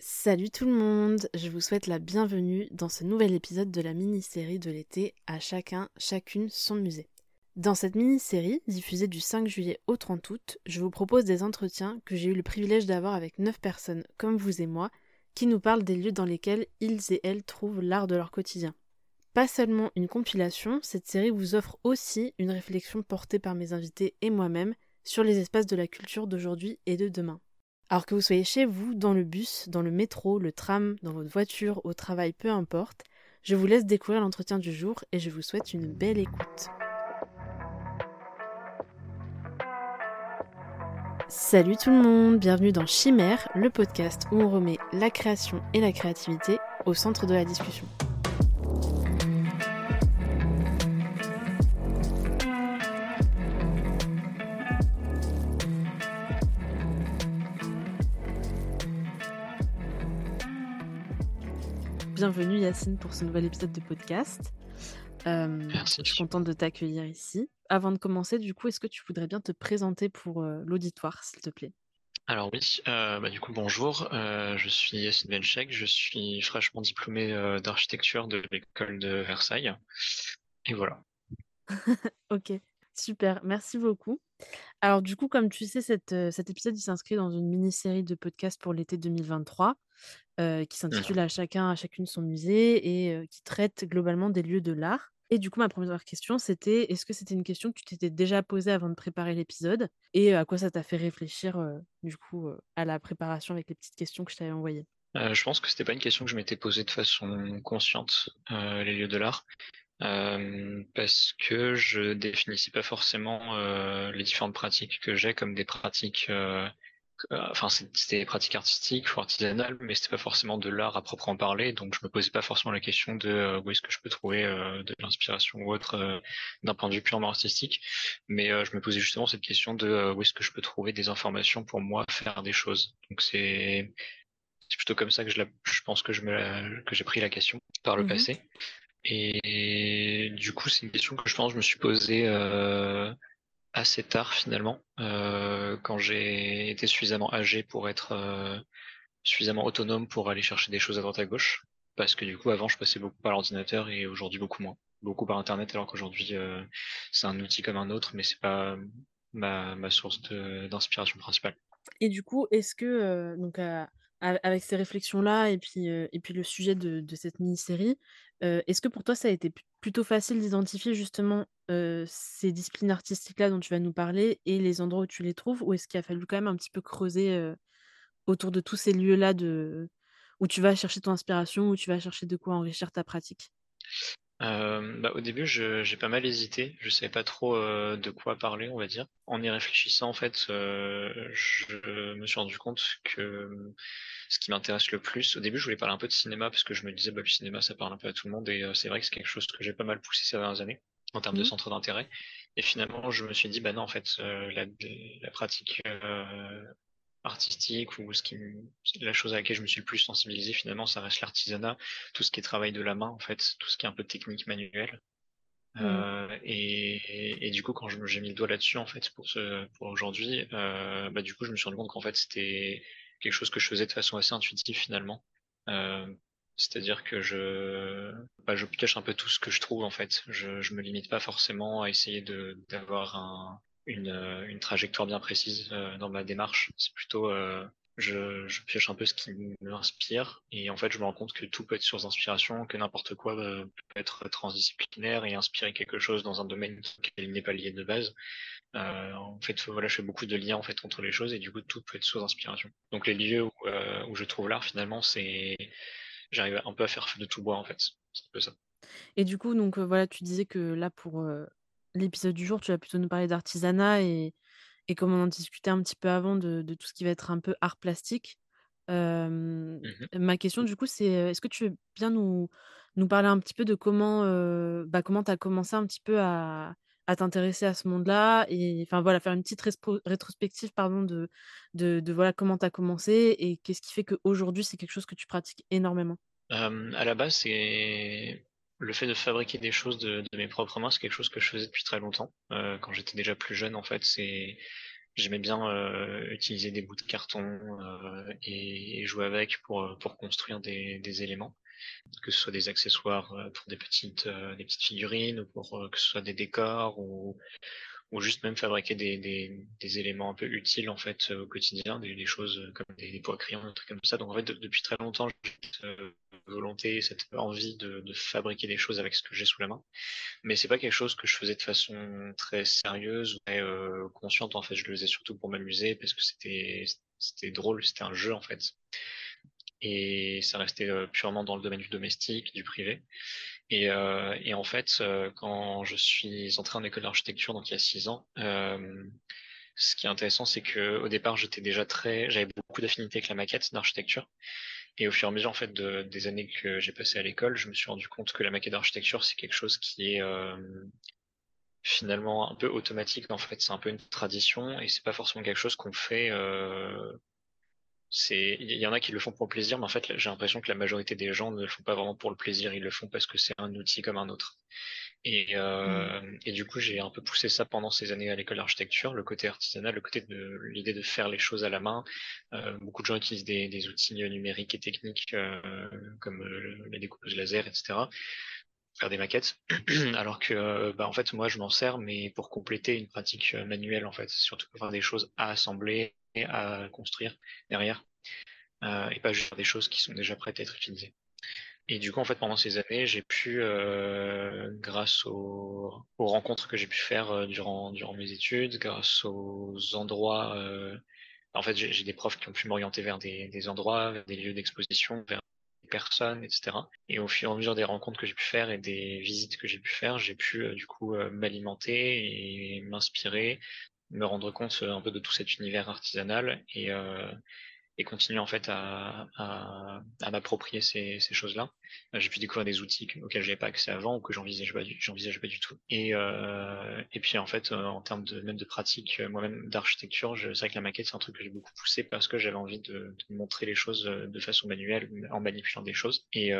Salut tout le monde, je vous souhaite la bienvenue dans ce nouvel épisode de la mini-série de l'été À chacun, chacune son musée. Dans cette mini-série, diffusée du 5 juillet au 30 août, je vous propose des entretiens que j'ai eu le privilège d'avoir avec 9 personnes comme vous et moi, qui nous parlent des lieux dans lesquels ils et elles trouvent l'art de leur quotidien. Pas seulement une compilation, cette série vous offre aussi une réflexion portée par mes invités et moi-même sur les espaces de la culture d'aujourd'hui et de demain. Alors que vous soyez chez vous, dans le bus, dans le métro, le tram, dans votre voiture, au travail, peu importe, je vous laisse découvrir l'entretien du jour et je vous souhaite une belle écoute. Salut tout le monde, bienvenue dans Chimère, le podcast où on remet la création et la créativité au centre de la discussion. Bienvenue Yacine pour ce nouvel épisode de podcast. Merci. Je suis contente de t'accueillir ici. Avant de commencer, du coup, est-ce que tu voudrais bien te présenter pour l'auditoire, s'il te plaît? Alors oui, bonjour. Je suis Yacine Benchek, je suis fraîchement diplômée d'architecture de l'école de Versailles. Et voilà. Ok, super, merci beaucoup. Alors du coup, comme tu sais, cet épisode il s'inscrit dans une mini-série de podcasts pour l'été 2023. Qui s'intitule « À chacun, à chacune son musée » et qui traite globalement des lieux de l'art. Et du coup, ma première question, c'était, est-ce que c'était une question que tu t'étais déjà posée avant de préparer l'épisode? Et à quoi ça t'a fait réfléchir, à la préparation avec les petites questions que je t'avais envoyées? Je pense que c'était pas une question que je m'étais posée de façon consciente, les lieux de l'art, parce que je définissais pas forcément les différentes pratiques que j'ai comme des pratiques... Enfin, c'était des pratiques artistiques ou artisanales, mais c'était pas forcément de l'art à proprement parler, donc je me posais pas forcément la question de où est-ce que je peux trouver de l'inspiration ou autre d'un point de vue purement artistique, mais je me posais justement cette question de où est-ce que je peux trouver des informations pour moi faire des choses. Donc c'est plutôt comme ça que je pense que j'ai pris la question par le passé. Et du coup, c'est une question que je pense que je me suis posée assez tard finalement, quand j'ai été suffisamment âgé pour être suffisamment autonome pour aller chercher des choses à droite à gauche, parce que du coup avant je passais beaucoup par l'ordinateur et aujourd'hui beaucoup moins, beaucoup par internet, alors qu'aujourd'hui c'est un outil comme un autre, mais c'est pas ma source d'inspiration principale. Et du coup, est-ce que avec ces réflexions-là et puis le sujet de cette mini-série, est-ce que pour toi ça a été plutôt facile d'identifier justement ces disciplines artistiques-là dont tu vas nous parler et les endroits où tu les trouves, ou est-ce qu'il a fallu quand même un petit peu creuser autour de tous ces lieux-là où tu vas chercher ton inspiration, où tu vas chercher de quoi enrichir ta pratique? Au début, j'ai pas mal hésité, je savais pas trop de quoi parler, on va dire. En y réfléchissant, en fait, je me suis rendu compte que ce qui m'intéresse le plus, au début, je voulais parler un peu de cinéma, parce que je me disais, le cinéma, ça parle un peu à tout le monde, et c'est vrai que c'est quelque chose que j'ai pas mal poussé ces dernières années, en termes de centre d'intérêt. Et finalement, je me suis dit, non, en fait, la pratique artistique, ou la chose à laquelle je me suis le plus sensibilisé finalement, ça reste l'artisanat, tout ce qui est travail de la main en fait, tout ce qui est un peu technique manuelle. Et du coup, quand j'ai mis le doigt là-dessus en fait pour aujourd'hui, du coup je me suis rendu compte qu'en fait c'était quelque chose que je faisais de façon assez intuitive finalement. C'est-à-dire que je pioche un peu tout ce que je trouve en fait. Je me limite pas forcément à essayer d'avoir une trajectoire bien précise dans ma démarche. C'est plutôt je pioche un peu ce qui m'inspire, et en fait je me rends compte que tout peut être source d'inspiration, que n'importe quoi peut être transdisciplinaire et inspirer quelque chose dans un domaine qui n'est pas lié de base. En fait voilà, je fais beaucoup de liens en fait entre les choses, et du coup tout peut être source d'inspiration. Donc les lieux où je trouve l'art finalement, c'est j'arrive un peu à faire feu de tout bois en fait, c'est un peu ça. Et du coup donc voilà, tu disais que là pour l'épisode du jour, tu vas plutôt nous parler d'artisanat et comme on en discutait un petit peu avant de tout ce qui va être un peu art plastique. Ma question du coup, c'est est-ce que tu veux bien nous parler un petit peu de comment tu as commencé un petit peu à t'intéresser à ce monde-là, et enfin voilà, faire une petite rétrospective de voilà comment tu as commencé et qu'est-ce qui fait qu'aujourd'hui c'est quelque chose que tu pratiques énormément. À la base, c'est le fait de fabriquer des choses de mes propres mains, c'est quelque chose que je faisais depuis très longtemps. Quand j'étais déjà plus jeune, en fait, J'aimais bien utiliser des bouts de carton et jouer avec pour construire des éléments, que ce soit des accessoires pour des petites figurines, ou pour que ce soit des décors, ou juste même fabriquer des éléments un peu utiles en fait au quotidien, des choses comme des pots à crayons, des trucs comme ça. Donc en fait depuis très longtemps j'ai cette volonté, cette envie de fabriquer des choses avec ce que j'ai sous la main, mais c'est pas quelque chose que je faisais de façon très sérieuse ou très consciente. En fait je le faisais surtout pour m'amuser, parce que c'était drôle, c'était un jeu en fait, et ça restait purement dans le domaine du domestique, du privé. Et en fait, quand je suis entré en école d'architecture, donc il y a 6 ans, ce qui est intéressant, c'est que au départ, j'avais beaucoup d'affinité avec la maquette d'architecture. Et au fur et à mesure en fait des années que j'ai passées à l'école, je me suis rendu compte que la maquette d'architecture, c'est quelque chose qui est finalement un peu automatique. En fait, c'est un peu une tradition, et c'est pas forcément quelque chose qu'on fait. Il y en a qui le font pour le plaisir, mais en fait, j'ai l'impression que la majorité des gens ne le font pas vraiment pour le plaisir, ils le font parce que c'est un outil comme un autre. Et du coup, j'ai un peu poussé ça pendant ces années à l'école d'architecture, le côté artisanal, le côté de l'idée de faire les choses à la main. Beaucoup de gens utilisent des outils numériques et techniques comme la découpeuse laser, etc., faire des maquettes, alors que en fait, moi, je m'en sers, mais pour compléter une pratique manuelle, en fait, surtout pour faire des choses à assembler, à construire derrière, et pas juste des choses qui sont déjà prêtes à être utilisées. Et du coup en fait pendant ces années j'ai pu, grâce aux rencontres que j'ai pu faire durant mes études, grâce aux endroits, en fait j'ai des profs qui ont pu m'orienter vers des endroits, vers des lieux d'exposition, vers des personnes, etc. Et au fur et à mesure des rencontres que j'ai pu faire et des visites que j'ai pu faire, j'ai pu du coup m'alimenter et m'inspirer, me rendre compte un peu de tout cet univers artisanal, et continuer en fait à m'approprier ces choses-là. J'ai pu découvrir des outils auxquels je n'avais pas accès avant, ou que j'envisageais pas du tout. Et puis en fait, en termes de pratique, moi-même d'architecture, c'est vrai que la maquette, c'est un truc que j'ai beaucoup poussé parce que j'avais envie de montrer les choses de façon manuelle, en manipulant des choses. Et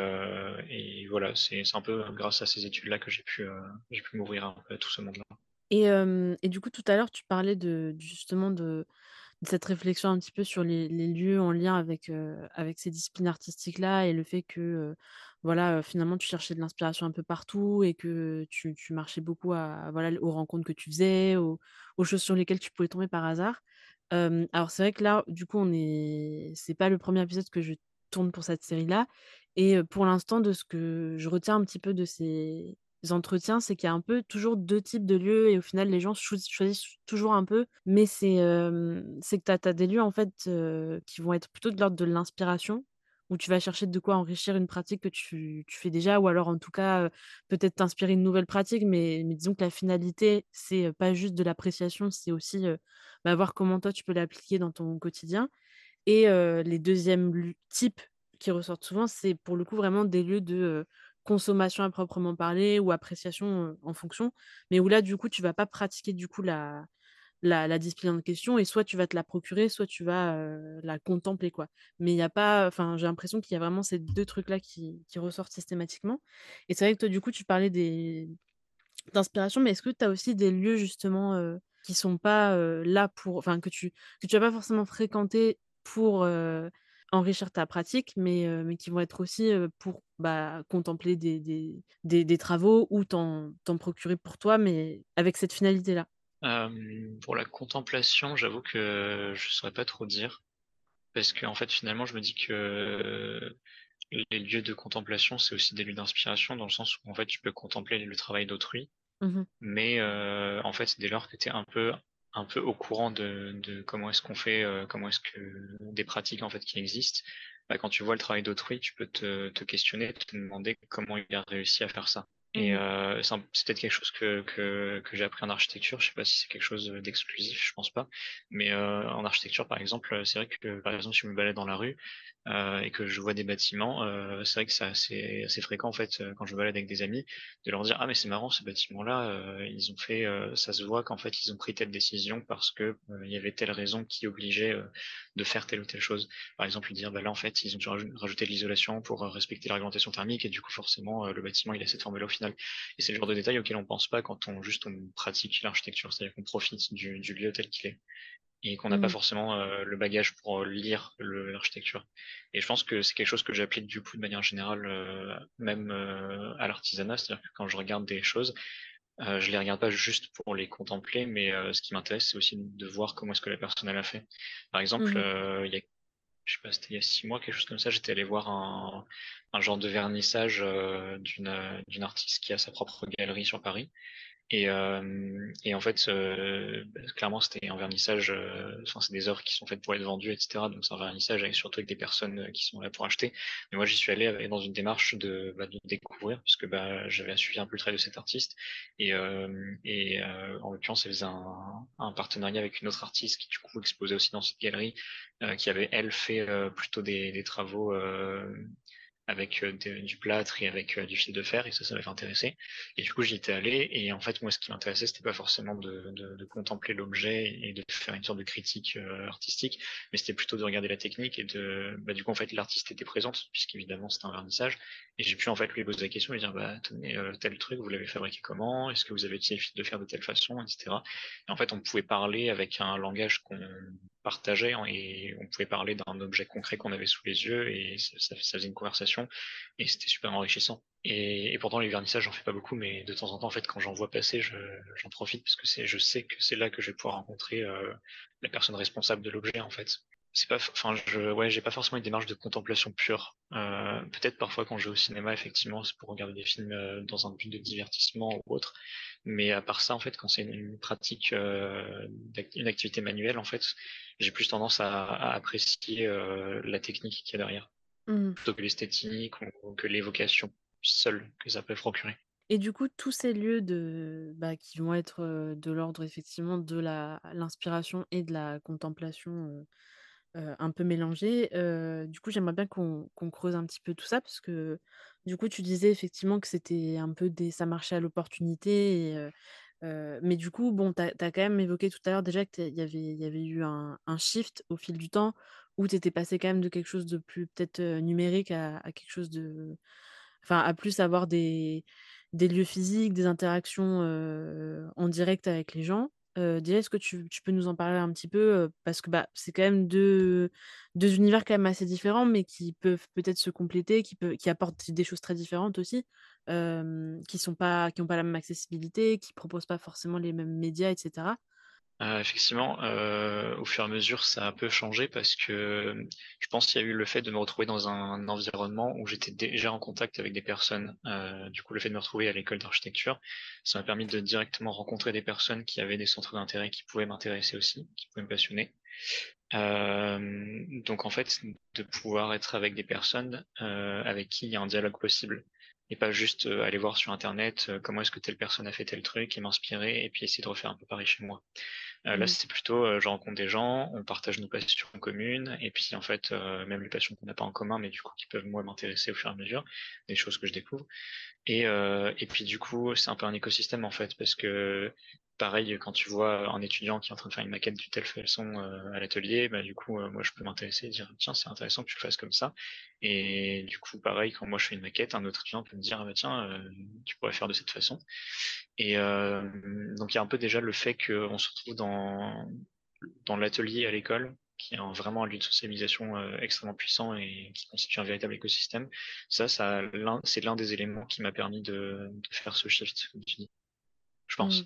voilà, c'est un peu grâce à ces études-là que j'ai pu m'ouvrir un peu à tout ce monde-là. Et du coup, tout à l'heure, tu parlais justement de cette réflexion un petit peu sur les lieux en lien avec ces disciplines artistiques-là, et le fait que voilà, finalement, tu cherchais de l'inspiration un peu partout, et que tu marchais beaucoup voilà, aux rencontres que tu faisais, aux choses sur lesquelles tu pouvais tomber par hasard. Alors, c'est vrai que là, du coup, c'est pas le premier épisode que je tourne pour cette série-là. Et pour l'instant, de ce que je retiens un petit peu de ces entretiens, c'est qu'il y a un peu toujours 2 types de lieux, et au final les gens choisissent toujours un peu, mais c'est que t'as des lieux en fait qui vont être plutôt de l'ordre de l'inspiration, où tu vas chercher de quoi enrichir une pratique que tu fais déjà, ou alors en tout cas peut-être t'inspirer une nouvelle pratique, mais disons que la finalité c'est pas juste de l'appréciation, c'est aussi voir comment toi tu peux l'appliquer dans ton quotidien. Et les deuxièmes types qui ressortent souvent, c'est pour le coup vraiment des lieux de consommation à proprement parler, ou appréciation en fonction, mais où là du coup tu vas pas pratiquer du coup la discipline en question, et soit tu vas te la procurer, soit tu vas la contempler quoi. Mais il y a pas, enfin j'ai l'impression qu'il y a vraiment ces 2 trucs là qui ressortent systématiquement. Et c'est vrai que toi du coup tu parlais d'inspiration, mais est-ce que tu as aussi des lieux justement qui sont pas là pour, enfin que tu vas pas forcément fréquenter pour enrichir ta pratique, mais qui vont être aussi pour contempler des travaux, ou t'en procurer pour toi, mais avec cette finalité-là. Pour la contemplation, j'avoue que je ne saurais pas trop dire, parce qu'en fait, finalement, je me dis que les lieux de contemplation, c'est aussi des lieux d'inspiration, dans le sens où en fait, tu peux contempler le travail d'autrui, mais en fait, dès lors que tu es un peu au courant de comment est-ce qu'on fait, comment est-ce que des pratiques en fait qui existent, quand tu vois le travail d'autrui, tu peux te questionner, te demander comment il a réussi à faire ça. Et c'est peut-être quelque chose que j'ai appris en architecture. Je sais pas si c'est quelque chose d'exclusif, je pense pas. Mais en architecture, par exemple, c'est vrai que par exemple, si je me balade dans la rue et que je vois des bâtiments, c'est vrai que c'est assez fréquent en fait quand je me balade avec des amis, de leur dire ah mais c'est marrant ces bâtiments-là, ils ont fait, ça se voit qu'en fait ils ont pris telle décision parce que il y avait telle raison qui obligeait de faire telle ou telle chose. Par exemple, dire là en fait ils ont dû rajouter de l'isolation pour respecter la réglementation thermique, et du coup forcément le bâtiment il a cette formule-là. Et c'est le genre de détail auquel on pense pas quand on pratique l'architecture, c'est-à-dire qu'on profite du lieu tel qu'il est. et qu'on n'a pas forcément le bagage pour lire l'architecture. Et je pense que c'est quelque chose que j'applique du coup de manière générale, même à l'artisanat, c'est-à-dire que quand je regarde des choses, je les regarde pas juste pour les contempler, mais ce qui m'intéresse, c'est aussi de voir comment est-ce que la personne l'a fait. Par exemple, il y a, je sais pas, c'était il y a 6 mois, quelque chose comme ça, j'étais allé voir un genre de vernissage d'une artiste qui a sa propre galerie sur Paris. Et en fait, clairement, c'était un vernissage, enfin, c'est des œuvres qui sont faites pour être vendues, etc. Donc, c'est un vernissage avec, surtout avec des personnes qui sont là pour acheter. Mais moi, j'y suis allé dans une démarche de découvrir, puisque j'avais suivi un peu le travail de cet artiste. Et en l'occurrence, elle faisait un partenariat avec une autre artiste qui, du coup, exposait aussi dans cette galerie, qui avait, elle, fait plutôt des travaux avec du plâtre et avec du fil de fer, et ça m'avait intéressé. Et du coup, j'y étais allé, et en fait, moi, ce qui m'intéressait, c'était pas forcément de contempler l'objet et de faire une sorte de critique artistique, mais c'était plutôt de regarder la technique, et du coup, en fait, l'artiste était présente, puisqu'évidemment, c'était un vernissage, et j'ai pu, en fait, lui poser la question, lui dire, tenez, tel truc, vous l'avez fabriqué comment? Est-ce que vous avez utilisé le fil de fer de telle façon, etc. Et en fait, on pouvait parler avec un langage qu'on partageait, et on pouvait parler d'un objet concret qu'on avait sous les yeux, et ça faisait une conversation, et c'était super enrichissant. Et pourtant, les vernissages, j'en fais pas beaucoup, mais de temps en temps, en fait, quand j'en vois passer, j'en profite, parce que je sais que c'est là que je vais pouvoir rencontrer la personne responsable de l'objet, en fait. C'est pas, enfin, j'ai pas forcément une démarche de contemplation pure. Peut-être parfois quand je vais au cinéma, effectivement, c'est pour regarder des films dans un but de divertissement ou autre. Mais à part ça, en fait, quand c'est une pratique, une activité manuelle, en fait, j'ai plus tendance à apprécier la technique qu'il y a derrière, plutôt que l'esthétique ou que l'évocation seule que ça peut procurer. Et du coup, tous ces lieux qui vont être de l'ordre, effectivement, de l'inspiration et de la contemplation un peu mélangé. Du coup, j'aimerais bien qu'on creuse un petit peu tout ça, parce que du coup, tu disais effectivement que c'était un peu ça marchait à l'opportunité. Mais du coup, bon, t'as quand même évoqué tout à l'heure déjà qu'il y avait eu un shift au fil du temps où t'étais passé quand même de quelque chose de plus peut-être numérique à quelque chose de... Enfin, à plus avoir des lieux physiques, des interactions en direct avec les gens. Déjà, est-ce que tu peux nous en parler un petit peu, parce que c'est quand même deux univers quand même assez différents, mais qui peuvent peut-être se compléter, qui apportent des choses très différentes aussi, qui n'ont pas la même accessibilité, qui proposent pas forcément les mêmes médias, etc. Effectivement, au fur et à mesure, ça a un peu changé, parce que je pense qu'il y a eu le fait de me retrouver dans un environnement où j'étais déjà en contact avec des personnes. Du coup, le fait de me retrouver à l'école d'architecture, ça m'a permis de directement rencontrer des personnes qui avaient des centres d'intérêt qui pouvaient m'intéresser aussi, qui pouvaient me passionner. Donc, en fait, de pouvoir être avec des personnes avec qui il y a un dialogue possible. Et pas juste aller voir sur Internet comment est-ce que telle personne a fait tel truc et m'inspirer et puis essayer de refaire un peu pareil chez moi. Là, c'est plutôt je rencontre des gens, on partage nos passions communes et puis en fait, même les passions qu'on n'a pas en commun mais du coup qui peuvent moi m'intéresser au fur et à mesure, des choses que je découvre. Et puis du coup, c'est un peu un écosystème en fait parce que pareil, quand tu vois un étudiant qui est en train de faire une maquette d'une telle façon à l'atelier, du coup, moi, je peux m'intéresser et dire, tiens, c'est intéressant que tu le fasses comme ça. Et du coup, pareil, quand moi, je fais une maquette, un autre étudiant peut me dire, tiens, tu pourrais faire de cette façon. Et donc, il y a un peu déjà le fait qu'on se retrouve dans l'atelier à l'école, qui est vraiment un lieu de socialisation extrêmement puissant et qui constitue un véritable écosystème. Ça c'est l'un des éléments qui m'a permis de faire ce shift, comme tu dis, je pense.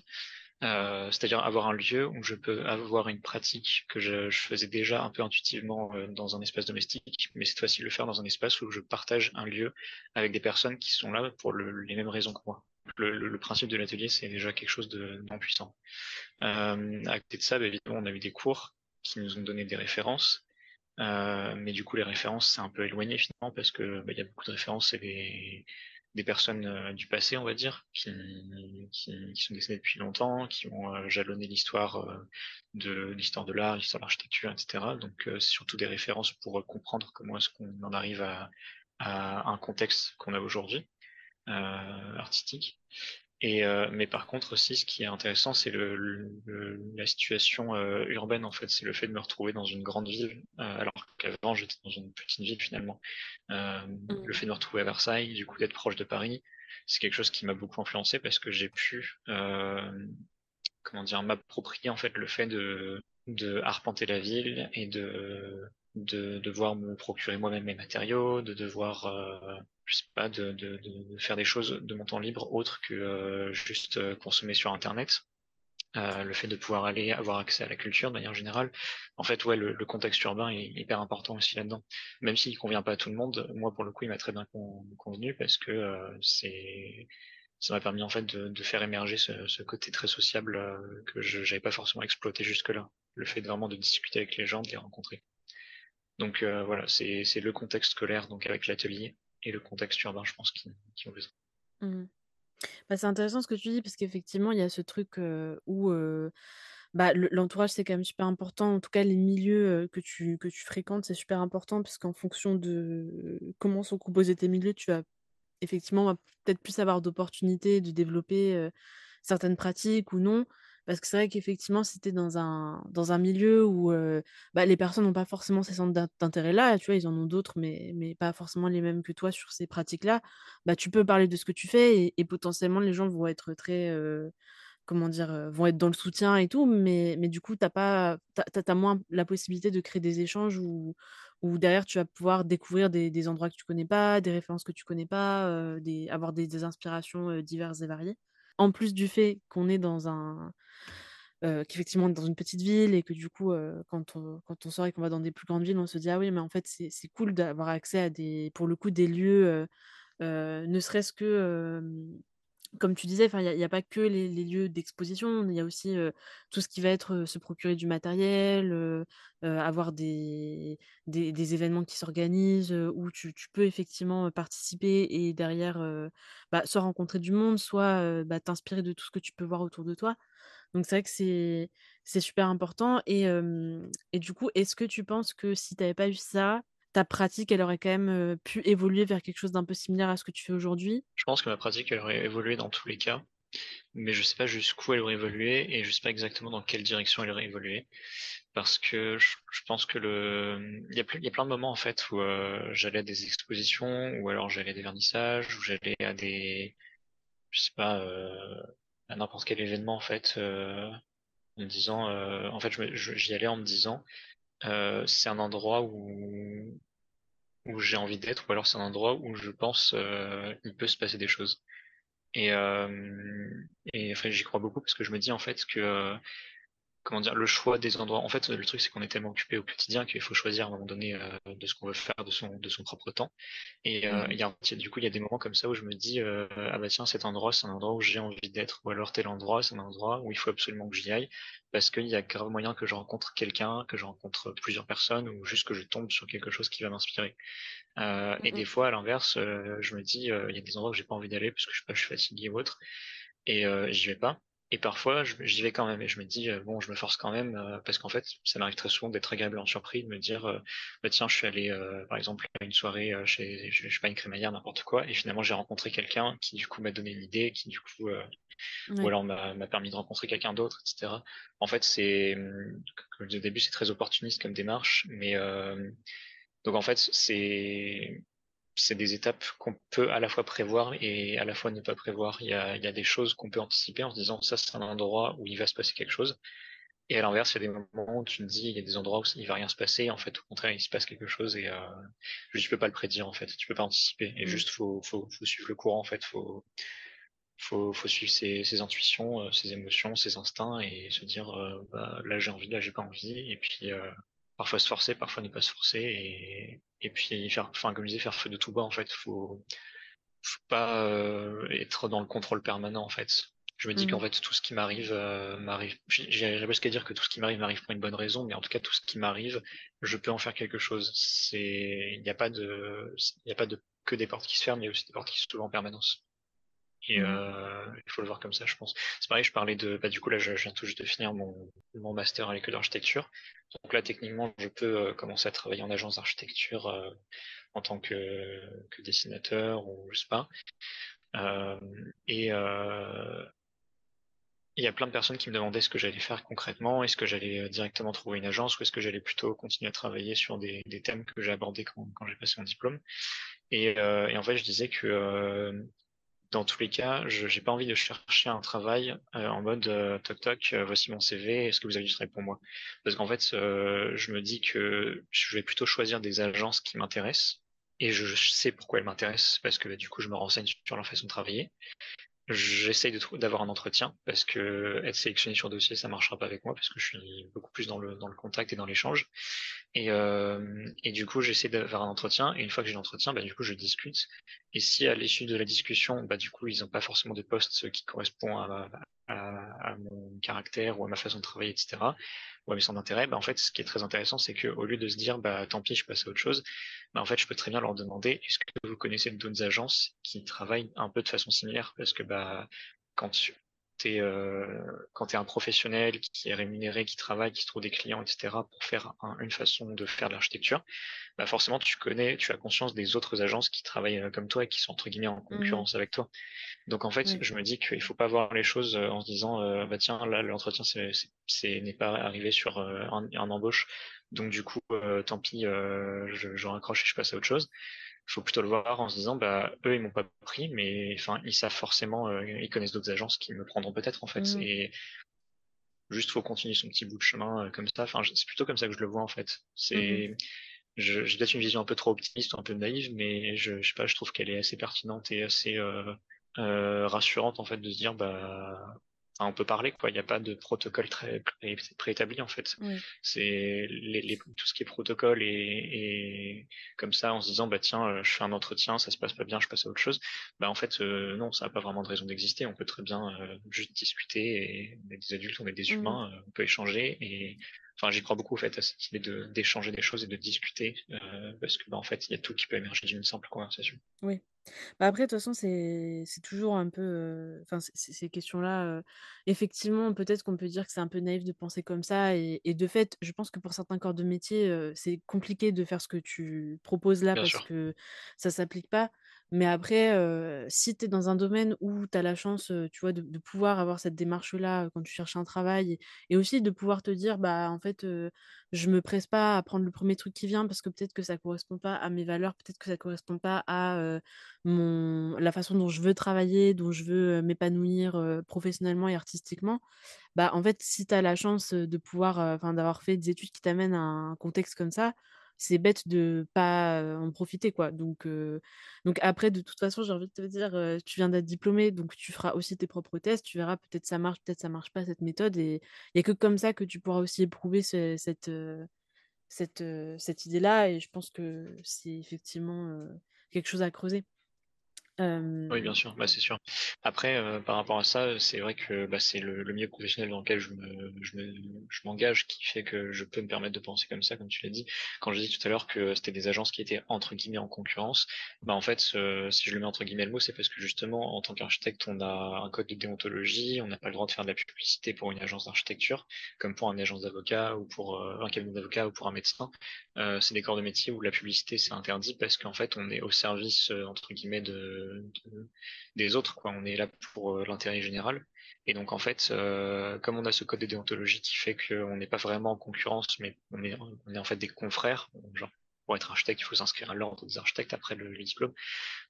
C'est-à-dire avoir un lieu où je peux avoir une pratique que je faisais déjà un peu intuitivement dans un espace domestique, mais cette fois-ci le faire dans un espace où je partage un lieu avec des personnes qui sont là pour les mêmes raisons que moi. Le principe de l'atelier, c'est déjà quelque chose d'impuissant. À côté de ça, évidemment, on a eu des cours qui nous ont donné des références. Mais du coup, les références, c'est un peu éloigné finalement parce que y a beaucoup de références et des personnes du passé, on va dire, qui sont décédées depuis longtemps, qui ont jalonné l'histoire de l'histoire de l'art, l'histoire de l'architecture, etc. Donc, c'est surtout des références pour comprendre comment est-ce qu'on en arrive à un contexte qu'on a aujourd'hui, artistique. Mais par contre aussi, ce qui est intéressant, c'est la situation urbaine en fait. C'est le fait de me retrouver dans une grande ville, alors qu'avant j'étais dans une petite ville finalement. Le fait de me retrouver à Versailles, du coup d'être proche de Paris, c'est quelque chose qui m'a beaucoup influencé parce que j'ai pu, m'approprier en fait le fait de arpenter la ville et de devoir me procurer moi-même mes matériaux, de devoir, je sais pas, de faire des choses de mon temps libre autre que juste consommer sur Internet. Le fait de pouvoir aller avoir accès à la culture de manière générale. En fait, ouais, le contexte urbain est hyper important aussi là-dedans. Même s'il convient pas à tout le monde, moi, pour le coup, il m'a très bien convenu parce que ça m'a permis en fait de faire émerger ce côté très sociable que j'avais pas forcément exploité jusque-là. Le fait vraiment de discuter avec les gens, de les rencontrer. Donc voilà, c'est le contexte scolaire, donc avec l'atelier, et le contexte urbain, je pense, qui ont besoin. Mmh. Bah, c'est intéressant ce que tu dis parce qu'effectivement, il y a ce truc où l'entourage, c'est quand même super important. En tout cas, les milieux que tu fréquentes, c'est super important parce qu'en fonction de comment sont composés tes milieux, tu vas effectivement peut-être plus avoir d'opportunités de développer certaines pratiques ou non. Parce que c'est vrai qu'effectivement, si tu es dans un milieu où les personnes n'ont pas forcément ces centres d'intérêt-là, tu vois, ils en ont d'autres, mais pas forcément les mêmes que toi sur ces pratiques-là, bah, tu peux parler de ce que tu fais et potentiellement les gens vont être très, vont être dans le soutien et tout, mais du coup, t'as moins la possibilité de créer des échanges où derrière, tu vas pouvoir découvrir des endroits que tu connais pas, des références que tu connais pas, avoir des inspirations diverses et variées. En plus du fait qu'on est qu'effectivement on est dans une petite ville et que du coup quand on sort et qu'on va dans des plus grandes villes, on se dit ah oui, mais en fait c'est cool d'avoir accès à des lieux ne serait-ce que comme tu disais, il n'y a pas que les lieux d'exposition, il y a aussi tout ce qui va être se procurer du matériel, avoir des événements qui s'organisent où tu peux effectivement participer et derrière soit rencontrer du monde, soit t'inspirer de tout ce que tu peux voir autour de toi. Donc c'est vrai que c'est super important. Et du coup, est-ce que tu penses que si tu n'avais pas eu ça, ta pratique, elle aurait quand même pu évoluer vers quelque chose d'un peu similaire à ce que tu fais aujourd'hui? Je pense que ma pratique, elle aurait évolué dans tous les cas, mais je sais pas jusqu'où elle aurait évolué et je sais pas exactement dans quelle direction elle aurait évolué, parce que je pense que il y a plein de moments en fait où j'allais à des expositions, ou alors j'allais à des vernissages, ou j'allais à des, je sais pas, à n'importe quel événement en fait, en me disant, en fait j'y allais en me disant c'est un endroit où j'ai envie d'être, ou alors c'est un endroit où je pense il peut se passer des choses. Et enfin, j'y crois beaucoup parce que je me dis en fait que le choix des endroits. En fait, le truc c'est qu'on est tellement occupé au quotidien qu'il faut choisir à un moment donné de ce qu'on veut faire de son propre temps. Et du coup, il y a des moments comme ça où je me dis ah bah tiens, cet endroit c'est un endroit où j'ai envie d'être, ou alors tel endroit c'est un endroit où il faut absolument que j'y aille parce qu'il y a grave moyen que je rencontre quelqu'un, que je rencontre plusieurs personnes, ou juste que je tombe sur quelque chose qui va m'inspirer. Et des fois, à l'inverse, je me dis il y a des endroits où j'ai pas envie d'aller parce que je suis fatigué ou autre, et j'y vais pas. Et parfois, j'y vais quand même et je me dis, bon, je me force quand même, parce qu'en fait, ça m'arrive très souvent d'être agréablement surpris, de me dire, bah tiens, je suis allé, par exemple, à une soirée chez, je sais pas, une crémaillère, n'importe quoi, et finalement, j'ai rencontré quelqu'un qui, du coup, m'a donné une idée, qui, du coup, ou alors m'a permis de rencontrer quelqu'un d'autre, etc. En fait, au début, c'est très opportuniste comme démarche, mais donc en fait, c'est des étapes qu'on peut à la fois prévoir et à la fois ne pas prévoir. Il y a des choses qu'on peut anticiper en se disant ça c'est un endroit où il va se passer quelque chose, et à l'inverse il y a des moments où tu te dis il y a des endroits où il va rien se passer, en fait au contraire il se passe quelque chose, et tu peux pas le prédire en fait, tu peux pas anticiper, et juste faut suivre le courant en fait, faut suivre ses intuitions, ses émotions, ses instincts, et se dire là j'ai envie, là j'ai pas envie, et puis parfois se forcer, parfois ne pas se forcer, et puis faire feu de tout bas en fait. Faut pas être dans le contrôle permanent en fait. Je me dis qu'en fait tout ce qui m'arrive m'arrive. J'ai presque à dire que tout ce qui m'arrive m'arrive pour une bonne raison, mais en tout cas tout ce qui m'arrive, je peux en faire quelque chose. Il n'y a pas que des portes qui se ferment, il y a aussi des portes qui se ouvrent en permanence. Et il faut le voir comme ça, je pense. C'est pareil, je parlais de... Bah, du coup, là, je viens tout juste de finir mon master à l'école d'architecture. Donc là, techniquement, je peux commencer à travailler en agence d'architecture en tant que dessinateur, ou je sais pas. Il y a plein de personnes qui me demandaient ce que j'allais faire concrètement. Est-ce que j'allais directement trouver une agence, ou est-ce que j'allais plutôt continuer à travailler sur des thèmes que j'ai abordés quand j'ai passé mon diplôme. Et en fait, je disais que... dans tous les cas, je n'ai pas envie de chercher un travail en mode toc toc, voici mon CV, est-ce que vous avez du travail pour moi? Parce qu'en fait, je me dis que je vais plutôt choisir des agences qui m'intéressent, et je sais pourquoi elles m'intéressent, parce que du coup, je me renseigne sur leur façon de travailler. J'essaye d'avoir un entretien, parce que être sélectionné sur dossier, ça marchera pas avec moi, parce que je suis beaucoup plus dans le contact et dans l'échange. Et du coup, j'essaie d'avoir un entretien, et une fois que j'ai l'entretien, bah, du coup, je discute. Et si à l'issue de la discussion, bah, du coup, ils n'ont pas forcément de poste qui correspond à mon caractère ou à ma façon de travailler, etc., ou à mes centres d'intérêt, bah, en fait, ce qui est très intéressant, c'est que, au lieu de se dire, bah, tant pis, je passe à autre chose, bah, en fait, je peux très bien leur demander, est-ce que vous connaissez d'autres agences qui travaillent un peu de façon similaire? Parce que, bah, quand t'es un professionnel qui est rémunéré, qui travaille, qui se trouve des clients, etc., pour faire une façon de faire de l'architecture, bah forcément tu as conscience des autres agences qui travaillent comme toi et qui sont entre guillemets en concurrence avec toi. Donc en fait, je me dis qu'il faut pas voir les choses en se disant bah tiens, là l'entretien n'est pas arrivé sur un embauche, donc du coup tant pis, je raccroche et je passe à autre chose. Il faut plutôt le voir en se disant, bah, eux, ils m'ont pas pris, mais enfin, ils savent forcément, ils connaissent d'autres agences qui me prendront peut-être, en fait. Et juste, faut continuer son petit bout de chemin comme ça. Enfin, c'est plutôt comme ça que je le vois, en fait. J'ai peut-être une vision un peu trop optimiste ou un peu naïve, mais je sais pas, je trouve qu'elle est assez pertinente et assez rassurante, en fait, de se dire, bah, on peut parler, quoi. Il n'y a pas de protocole très préétabli, en fait. C'est tout ce qui est protocole et comme ça, en se disant, bah tiens, je fais un entretien, ça se passe pas bien, je passe à autre chose. Bah en fait, non, ça n'a pas vraiment de raison d'exister. On peut très bien juste discuter. Et on est des adultes, on est des humains, on peut échanger. Et enfin, j'y crois beaucoup, en fait, à cette idée d'échanger des choses et de discuter, parce que bah en fait, il y a tout qui peut émerger d'une simple conversation. Oui. Bah après, de toute façon, c'est toujours un peu... Enfin, ces questions-là, effectivement, peut-être qu'on peut dire que c'est un peu naïf de penser comme ça. Et de fait, je pense que pour certains corps de métier, c'est compliqué de faire ce que tu proposes là, parce que ça ne s'applique pas. Mais après, si tu es dans un domaine où tu as la chance, tu vois, de pouvoir avoir cette démarche-là quand tu cherches un travail, et aussi de pouvoir te dire, bah, en fait, je me presse pas à prendre le premier truc qui vient, parce que peut-être que ça correspond pas à mes valeurs, peut-être que ça correspond pas à la façon dont je veux travailler, dont je veux m'épanouir professionnellement et artistiquement. Bah, en fait, si tu as la chance de pouvoir, d'avoir fait des études qui t'amènent à un contexte comme ça, c'est bête de pas en profiter, quoi. Donc après, de toute façon, j'ai envie de te dire, tu viens d'être diplômé, donc tu feras aussi tes propres tests, tu verras, peut-être ça marche pas, cette méthode, et il y a que comme ça que tu pourras aussi éprouver cette idée-là, et je pense que c'est effectivement quelque chose à creuser. Oui, bien sûr, bah, c'est sûr. Après, par rapport à ça, c'est vrai que bah, c'est le milieu professionnel dans lequel je m'engage qui fait que je peux me permettre de penser comme ça, comme tu l'as dit. Quand je dis tout à l'heure que c'était des agences qui étaient entre guillemets en concurrence, bah en fait, si je le mets entre guillemets le mot, c'est parce que justement, en tant qu'architecte, on a un code de déontologie, on n'a pas le droit de faire de la publicité pour une agence d'architecture, comme pour une agence d'avocat ou pour un cabinet d'avocat ou pour un médecin. C'est des corps de métier où la publicité c'est interdit, parce qu'en fait, on est au service entre guillemets des autres, quoi. On est là pour l'intérêt général, et donc en fait comme on a ce code de déontologie qui fait qu'on n'est pas vraiment en concurrence, mais on est en fait des confrères. Genre, pour être architecte, il faut s'inscrire à l'ordre des architectes après le diplôme.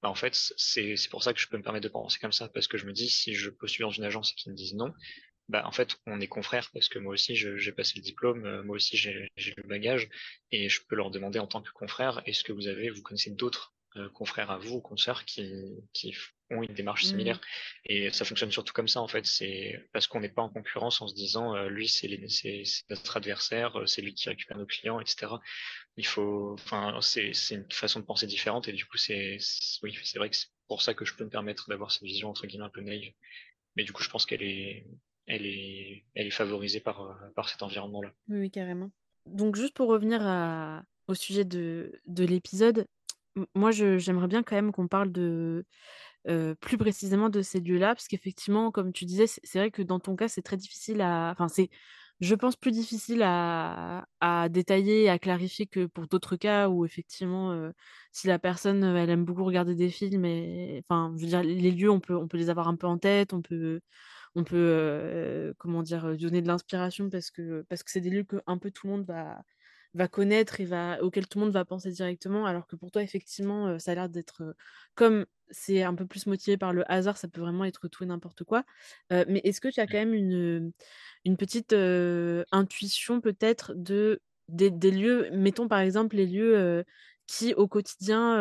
Bah, en fait, c'est pour ça que je peux me permettre de penser comme ça, parce que je me dis, si je postule dans une agence et qu'ils me disent non, bah en fait on est confrères, parce que moi aussi j'ai passé le diplôme, moi aussi j'ai le bagage, et je peux leur demander en tant que confrère, est-ce que vous connaissez d'autres confrères à vous, consoeurs qui ont une démarche similaire. Et ça fonctionne surtout comme ça, en fait. C'est parce qu'on n'est pas en concurrence en se disant lui c'est notre adversaire, c'est lui qui récupère nos clients, etc. C'est une façon de penser différente, et du coup c'est vrai que c'est pour ça que je peux me permettre d'avoir cette vision entre guillemets un peu naïve, mais du coup je pense qu'elle est favorisée par cet environnement là. Oui, carrément. Donc juste pour revenir au sujet de l'épisode, moi, j'aimerais bien quand même qu'on parle plus précisément de ces lieux-là, parce qu'effectivement, comme tu disais, c'est vrai que dans ton cas, c'est très difficile je pense, plus difficile à détailler, à clarifier que pour d'autres cas où, effectivement, si la personne, elle aime beaucoup regarder des films, je veux dire, les lieux, on peut les avoir un peu en tête, on peut donner de l'inspiration, parce que c'est des lieux que un peu tout le monde va va connaître et auquel tout le monde va penser directement, alors que pour toi, effectivement, ça a l'air d'être... comme c'est un peu plus motivé par le hasard, ça peut vraiment être tout et n'importe quoi. Mais est-ce que tu as quand même une petite intuition peut-être des lieux, mettons par exemple les lieux qui au quotidien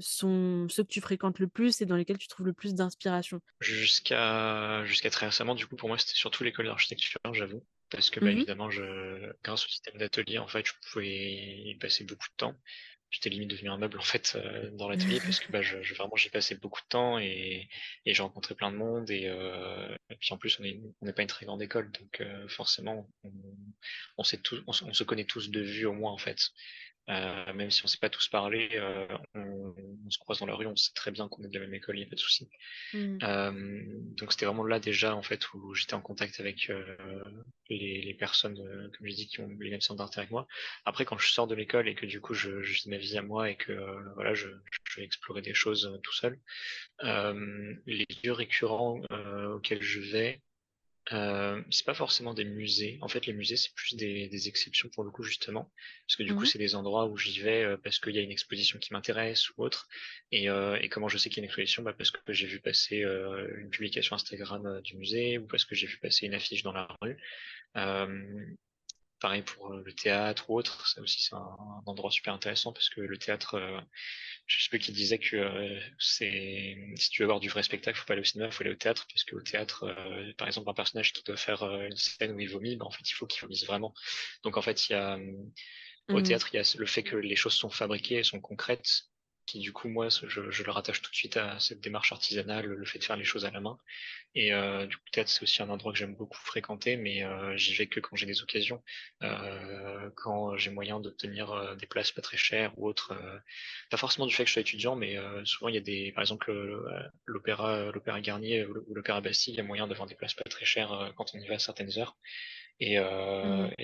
sont ceux que tu fréquentes le plus et dans lesquels tu trouves le plus d'inspiration? Jusqu'à très récemment, du coup, pour moi, c'était surtout l'école d'architecture, j'avoue. Parce que, évidemment, grâce au système d'atelier, en fait, je pouvais y passer beaucoup de temps. J'étais limite devenu un meuble, en fait, dans l'atelier, parce que vraiment, j'y passais beaucoup de temps et j'ai rencontré plein de monde. Et puis, en plus, on n'est pas une très grande école, donc forcément, on se connaît tous de vue, au moins, en fait. Même si on ne sait pas tous parler, on se croise dans la rue, on sait très bien qu'on est de la même école, il n'y a pas de souci. Donc c'était vraiment là déjà en fait où j'étais en contact avec les personnes, comme j'ai dit, qui ont les mêmes centres d'intérêt que moi. Après, quand je sors de l'école et que du coup je fais ma vie à moi et que je vais explorer des choses tout seul, les lieux récurrents auxquels je vais, c'est pas forcément des musées. En fait, les musées, c'est plus des exceptions pour le coup, justement. Parce que du coup, c'est des endroits où j'y vais parce qu'il y a une exposition qui m'intéresse ou autre. Et comment je sais qu'il y a une exposition? Parce que j'ai vu passer une publication Instagram du musée ou parce que j'ai vu passer une affiche dans la rue. Pareil pour le théâtre ou autre, ça aussi c'est un endroit super intéressant parce que le théâtre, je sais pas qui disait que si tu veux voir du vrai spectacle, faut pas aller au cinéma, faut aller au théâtre, parce qu'au théâtre, par exemple un personnage qui doit faire une scène où il vomit, en fait il faut qu'il vomisse vraiment. Donc en fait au théâtre il y a le fait que les choses sont fabriquées, sont concrètes, qui du coup moi je le rattache tout de suite à cette démarche artisanale, le fait de faire les choses à la main. Et du coup peut-être c'est aussi un endroit que j'aime beaucoup fréquenter, mais j'y vais que quand j'ai des occasions, quand j'ai moyen d'obtenir des places pas très chères ou autre, pas forcément du fait que je sois étudiant, mais souvent il y a par exemple l'Opéra Garnier ou l'Opéra Bastille, il y a moyen d'avoir des places pas très chères quand on y va à certaines heures. Et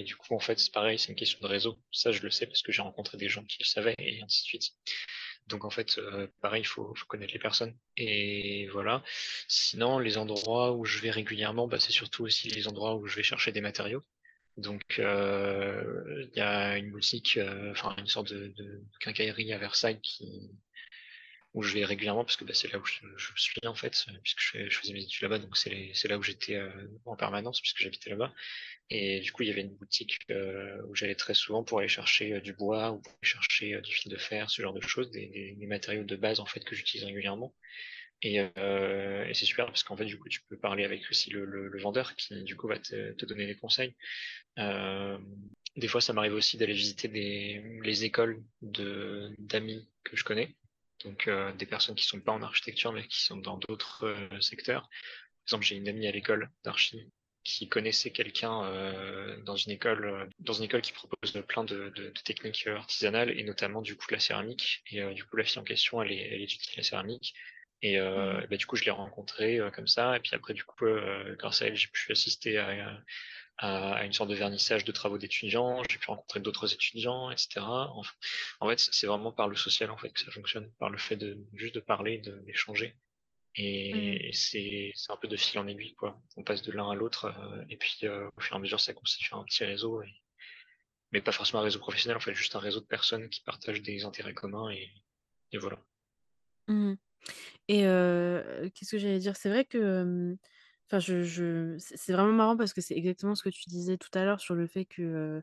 du coup en fait c'est pareil, c'est une question de réseau, ça je le sais parce que j'ai rencontré des gens qui le savaient et ainsi de suite. Donc en fait, pareil, il faut connaître les personnes. Et voilà. Sinon, les endroits où je vais régulièrement, c'est surtout aussi les endroits où je vais chercher des matériaux. Donc il y a une boutique, une sorte de quincaillerie à Versailles où je vais régulièrement parce que c'est là où je suis en fait, puisque je faisais mes études là-bas, donc c'est là où j'étais en permanence puisque j'habitais là-bas. Et du coup, il y avait une boutique où j'allais très souvent pour aller chercher du bois ou pour aller chercher du fil de fer, ce genre de choses, des matériaux de base en fait que j'utilise régulièrement. Et c'est super parce qu'en fait, du coup, tu peux parler avec aussi le vendeur qui du coup va te donner des conseils. Des fois, ça m'arrive aussi d'aller visiter les écoles d'amis que je connais. Donc des personnes qui sont pas en architecture mais qui sont dans d'autres secteurs. Par exemple, j'ai une amie à l'école d'archi qui connaissait quelqu'un dans une école qui propose plein de techniques artisanales et notamment du coup la céramique. Et du coup la fille en question, elle étudie la céramique. Et du coup je l'ai rencontrée comme ça. Et puis après du coup grâce à elle j'ai pu assister à une sorte de vernissage de travaux d'étudiants, j'ai pu rencontrer d'autres étudiants, etc. Enfin, en fait, c'est vraiment par le social en fait que ça fonctionne, par le fait de juste de parler, d'échanger. Et c'est un peu de fil en aiguille, quoi. On passe de l'un à l'autre, et puis au fur et à mesure, ça constitue un petit réseau, mais pas forcément un réseau professionnel, en fait, juste un réseau de personnes qui partagent des intérêts communs, et voilà. Et qu'est-ce que j'allais dire? C'est vrai que... c'est vraiment marrant parce que c'est exactement ce que tu disais tout à l'heure sur le fait que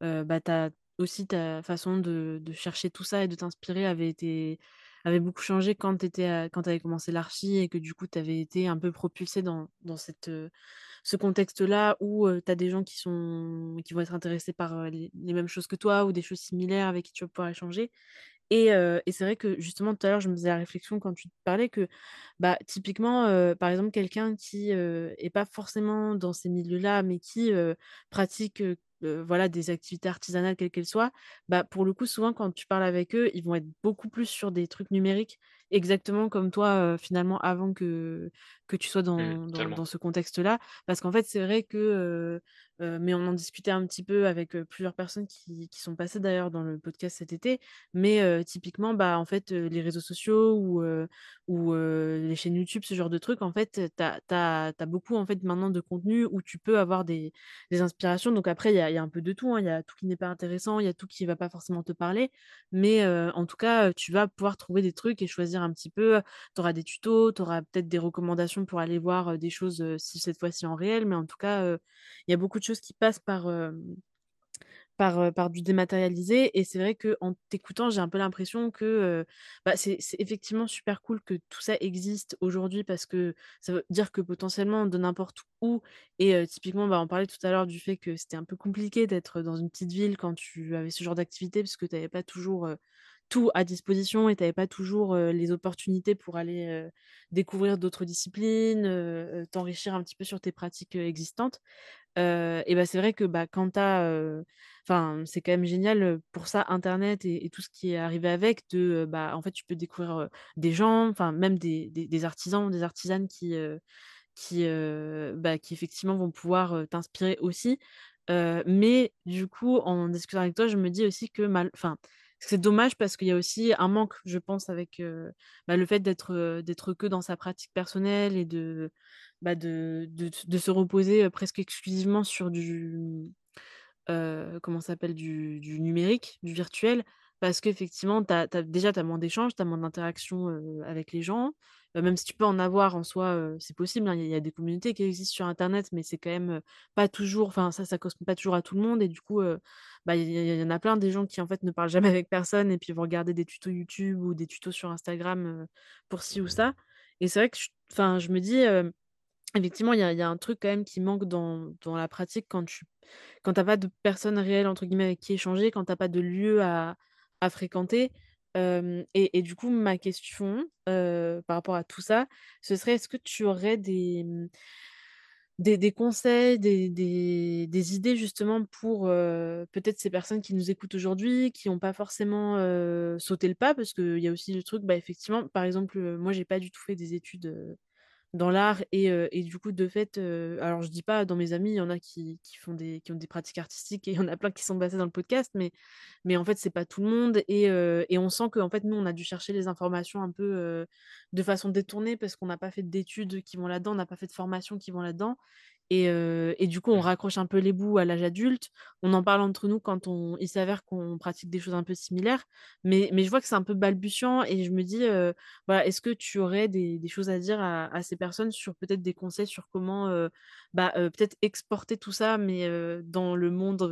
tu as aussi ta façon de chercher tout ça et de t'inspirer avait beaucoup changé quand tu avais commencé l'archi et que du coup tu avais été un peu propulsé dans ce contexte-là où tu as des gens qui vont être intéressés par les mêmes choses que toi ou des choses similaires avec qui tu vas pouvoir échanger. Et c'est vrai que justement tout à l'heure je me faisais la réflexion quand tu parlais que typiquement par exemple quelqu'un qui est pas forcément dans ces milieux-là mais qui pratique des activités artisanales quelles qu'elles soient, pour le coup souvent quand tu parles avec eux ils vont être beaucoup plus sur des trucs numériques exactement comme toi finalement avant que tu sois dans ce contexte-là, parce qu'en fait c'est vrai que mais on en discutait un petit peu avec plusieurs personnes qui sont passées d'ailleurs dans le podcast cet été, mais typiquement en fait les réseaux sociaux ou les chaînes YouTube, ce genre de trucs, en fait t'as beaucoup en fait maintenant de contenu où tu peux avoir des inspirations. Donc après il y a il y a un peu de tout, hein. Il y a tout qui n'est pas intéressant, il y a tout qui ne va pas forcément te parler, mais en tout cas, tu vas pouvoir trouver des trucs et choisir un petit peu. Tu auras des tutos, tu auras peut-être des recommandations pour aller voir des choses, si cette fois-ci en réel, mais en tout cas, il y a beaucoup de choses qui passent par du dématérialisé, et c'est vrai qu'en t'écoutant, j'ai un peu l'impression que c'est effectivement super cool que tout ça existe aujourd'hui, parce que ça veut dire que potentiellement de n'importe où, et typiquement on parlait tout à l'heure du fait que c'était un peu compliqué d'être dans une petite ville quand tu avais ce genre d'activité, parce que tu n'avais pas toujours tout à disposition et tu n'avais pas toujours les opportunités pour aller découvrir d'autres disciplines, t'enrichir un petit peu sur tes pratiques existantes. Et c'est vrai que quand t'as... c'est quand même génial pour ça, Internet et tout ce qui est arrivé avec, en fait, tu peux découvrir des gens, même des artisans, des artisanes qui effectivement vont pouvoir t'inspirer aussi. Mais du coup, en discutant avec toi, je me dis aussi que... c'est dommage parce qu'il y a aussi un manque, je pense, avec le fait d'être que dans sa pratique personnelle et de se reposer presque exclusivement sur du numérique, du virtuel, parce qu'effectivement, déjà, tu as moins d'échanges, tu as moins d'interactions avec les gens, même si tu peux en avoir en soi, c'est possible, hein, y a des communautés qui existent sur Internet, mais c'est quand même pas toujours, ça correspond pas toujours à tout le monde, et du coup, y en a plein des gens qui en fait ne parlent jamais avec personne, et puis vont regarder des tutos YouTube ou des tutos sur Instagram pour ci ou ça, et c'est vrai que je me dis... Effectivement, il y a un truc quand même qui manque dans la pratique quand t'as pas de personne réelle, entre guillemets, avec qui échanger, quand t'as pas de lieu à fréquenter. Et du coup, ma question par rapport à tout ça, ce serait: est-ce que tu aurais des conseils, des idées justement pour peut-être ces personnes qui nous écoutent aujourd'hui, qui n'ont pas forcément sauté le pas, parce qu'il y a aussi le truc, effectivement, par exemple, moi, j'ai pas du tout fait des études... dans l'art, et du coup de fait alors je dis pas, dans mes amis il y en a qui ont des pratiques artistiques, et il y en a plein qui sont passés dans le podcast, mais en fait c'est pas tout le monde, et on sent que en fait nous on a dû chercher les informations un peu de façon détournée, parce qu'on n'a pas fait d'études qui vont là-dedans, on n'a pas fait de formation qui vont là-dedans, et du coup on raccroche un peu les bouts à l'âge adulte, on en parle entre nous quand il s'avère qu'on pratique des choses un peu similaires, mais je vois que c'est un peu balbutiant, et je me dis est-ce que tu aurais des choses à dire à ces personnes, sur peut-être des conseils sur comment peut-être exporter tout ça, mais dans le monde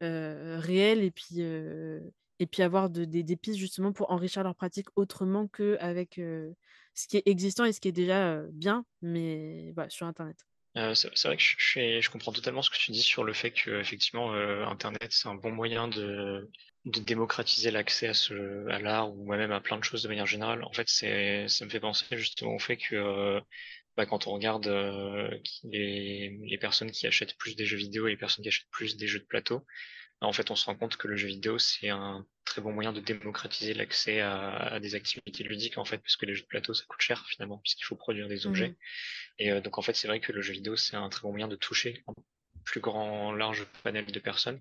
réel, et puis avoir des pistes justement pour enrichir leur pratique autrement qu'avec ce qui est existant et ce qui est déjà bien, mais sur Internet. C'est vrai que je comprends totalement ce que tu dis sur le fait que effectivement Internet c'est un bon moyen de démocratiser l'accès à l'art, ou même à plein de choses de manière générale. En fait, ça me fait penser justement au fait que quand on regarde les personnes qui achètent plus des jeux vidéo et les personnes qui achètent plus des jeux de plateau, en fait on se rend compte que le jeu vidéo c'est un très bon moyen de démocratiser l'accès à des activités ludiques, en fait, parce que les jeux de plateau ça coûte cher finalement, puisqu'il faut produire des objets, et donc en fait c'est vrai que le jeu vidéo c'est un très bon moyen de toucher un plus large panel de personnes,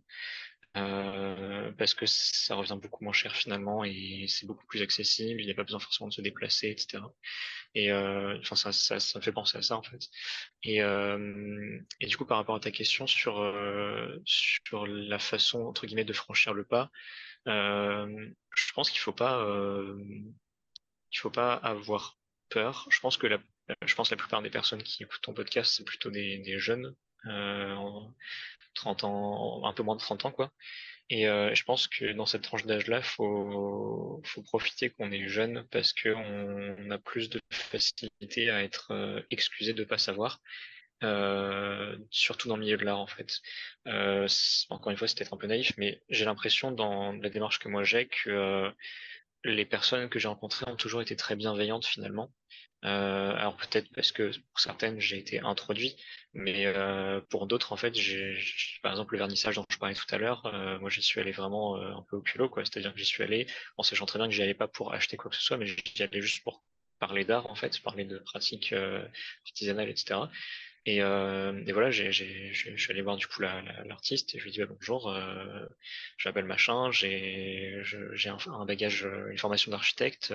parce que ça revient beaucoup moins cher finalement, et c'est beaucoup plus accessible, il n'y a pas besoin forcément de se déplacer, etc. Et ça me fait penser à ça en fait. Et du coup, par rapport à ta question sur la façon entre guillemets de franchir le pas, je pense qu'il ne faut pas avoir peur. Je pense que la plupart des personnes qui écoutent ton podcast c'est plutôt des jeunes. 30 ans, un peu moins de 30 ans quoi, et je pense que dans cette tranche d'âge là faut profiter qu'on est jeune, parce que on a plus de facilité à être excusé de pas savoir, surtout dans le milieu de l'art en fait. Encore une fois, c'est peut-être un peu naïf, mais j'ai l'impression dans la démarche que moi j'ai que les personnes que j'ai rencontrées ont toujours été très bienveillantes finalement. Alors peut-être parce que pour certaines j'ai été introduit, mais pour d'autres en fait, par exemple le vernissage dont je parlais tout à l'heure, moi j'y suis allé vraiment un peu au culot quoi, c'est-à-dire que j'y suis allé en sachant très bien que j'y allais pas pour acheter quoi que ce soit, mais j'y allais juste pour parler d'art en fait, parler de pratiques artisanales, etc. Et voilà, je suis allé voir du coup l'artiste, et je lui dis bonjour, je m'appelle machin, j'ai un bagage, une formation d'architecte,